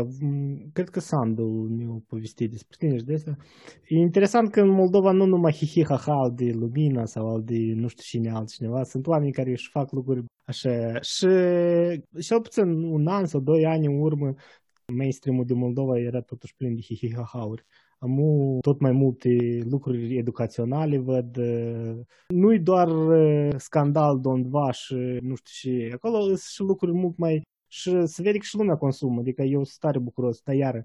cred că Sandu mi-a povestit despre tine și de asta. E interesant că în Moldova nu numai hihi-haha al de Lumina sau al de nu știu cine altcineva, sunt oameni care își fac lucruri așa și cel puțin un an sau 2 ani în urmă mainstream-ul de Moldova era totuși plin de hihi-haha-uri. Am tot mai multe lucruri educaționale, văd. Nu-i doar scandal de undeva și nu știu ce. Acolo sunt și lucruri mult mai... Și se vede că și lumea consumă. Adică eu sunt tare bucuros, dar iară,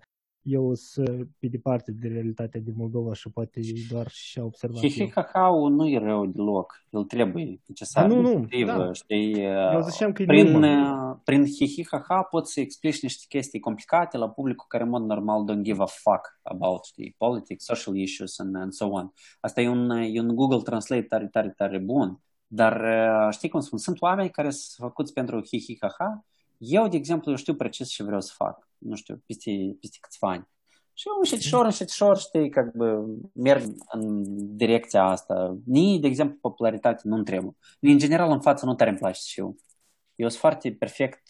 eu sunt pe departe de realitatea din Moldova și poate doar și-a observat. Și haha-ul nu e rău deloc. El trebuie necesar. Nu, da. Știi, eu ziceam că prin hihi-haha poți să explici niște chestii complicate la publicul care în mod normal don't give a fuck about, știi, politics, social issues and so on. Asta e un Google Translate tare, tare, tare bun. Dar știi cum spun, sunt oameni care sunt făcuți pentru hihi-haha. Eu, de exemplu, știu precis ce vreau să fac. Nu știu, peste câțiva ani. Și eu înșetișor, știi, merg în direcția asta. Nici, de exemplu, popularitate nu-mi trebuie. În general, în față nu tare îmi place să fiu. Eu sunt foarte perfect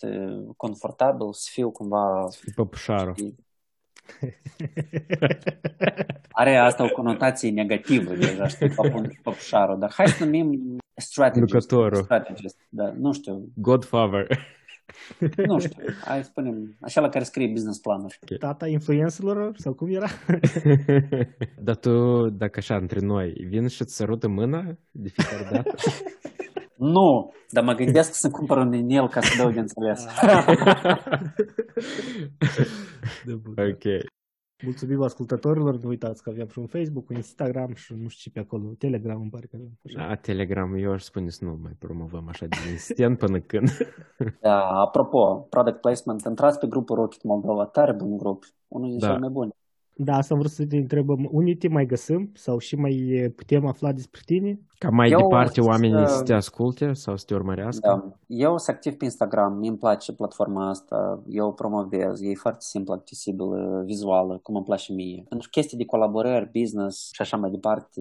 confortabil să fiu cumva... Să fiu păpușarul. Are asta o conotație negativă, deja, știi, păpușarul. Dar hai să numim strategist. Da, nu știu. Godfather. Nu știu, hai să spunem, așa la care scrie business planuri. Tata influencerilor sau cum era? Dar tu, dacă așa, între noi, vin și îți sărută mâna de fiecare dată? Nu, dar mă gândesc să-mi cumpăr un inel ca să dau de înțeles. Ok. Mulțumim ascultătorilor, nu uitați că avem și un Facebook, un Instagram și nu știu ce pe acolo, Telegram îmi pare că... Da, Telegram, eu aș spune să nu mai promovăm așa de instant până când. Da, apropo, product placement, intrați pe grupul Rocket Moldova, tare bun grup, unul din cel mai bun. Da, asta am vrut să te întrebăm, unii te mai găsim sau și mai putem afla despre tine? Ca mai departe oamenii să te asculte sau să te urmărească? Da. Eu sunt activ pe Instagram, mi-mi place platforma asta, eu o promovez, e foarte simplă, accesibilă, vizuală, cum îmi place mie. Pentru chestii de colaborări, business și așa mai departe,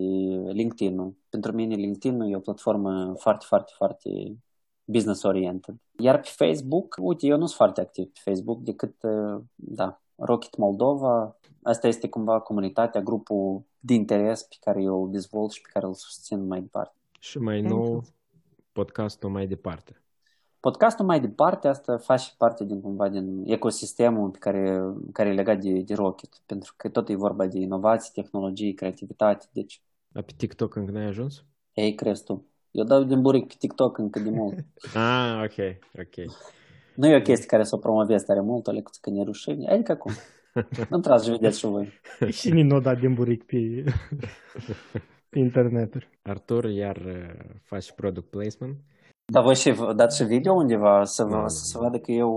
LinkedIn-ul. Pentru mine LinkedIn-ul e o platformă foarte, foarte, foarte business-oriented. Iar pe Facebook, uite, eu nu sunt foarte activ pe Facebook decât, da, Rocket Moldova. Asta este cumva comunitatea, grupul de interes pe care eu îl dezvolt și pe care îl susțin mai departe. Și mai nou, podcastul mai departe. Podcastul mai departe, asta face parte din cumva din ecosistemul pe care e legat de Rocket, pentru că tot e vorba de inovații, tehnologie, creativitate, deci... Dar pe TikTok încă n-ai ajuns? Ei, crezi tu. Eu dau din buric pe TikTok încă de mult. Ah, ok. Nu e o chestie care s-o promovez tare mult, o lecuță că ne rușine, adică cum... Nu trebuie să vedeți și voi. Și nu da din buric pe internet. Artur, iar faci product placement. Dar voi și dați și video undeva să se vadă că eu...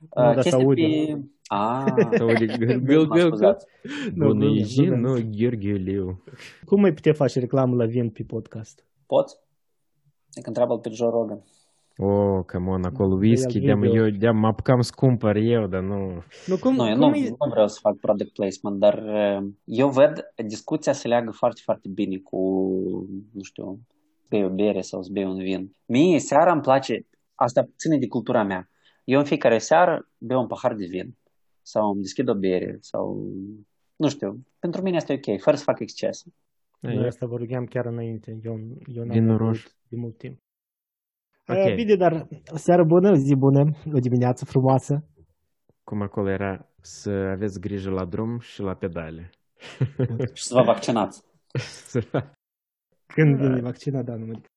Nu, dar s-aude. Bună, Ijinu, Gheorghe Liu. Cum mai putea face reclamă la vin pe podcast? Poți? Dacă întreabă-l pe Joe Rogan. Oh, come on, acolo whisky, eu mă apucam să cumpăr eu, dar nu... Nu vreau să fac product placement, dar eu văd discuția se leagă foarte, foarte bine cu, nu știu, să bei o bere sau să bei un vin. Mie seara îmi place, asta ține de cultura mea, eu în fiecare seară beau un pahar de vin sau îmi deschid o bere sau, nu știu, pentru mine asta e ok, fără să fac exces. Noi asta vă rugam chiar înainte, eu n-am avut de mult timp. Okay. Bine, dar o seară bună, o zi bună, o dimineață frumoasă. Cum acolo era să aveți grijă la drum și la pedale. Și să vă vaccinați. Când vine vaccina, da, numai.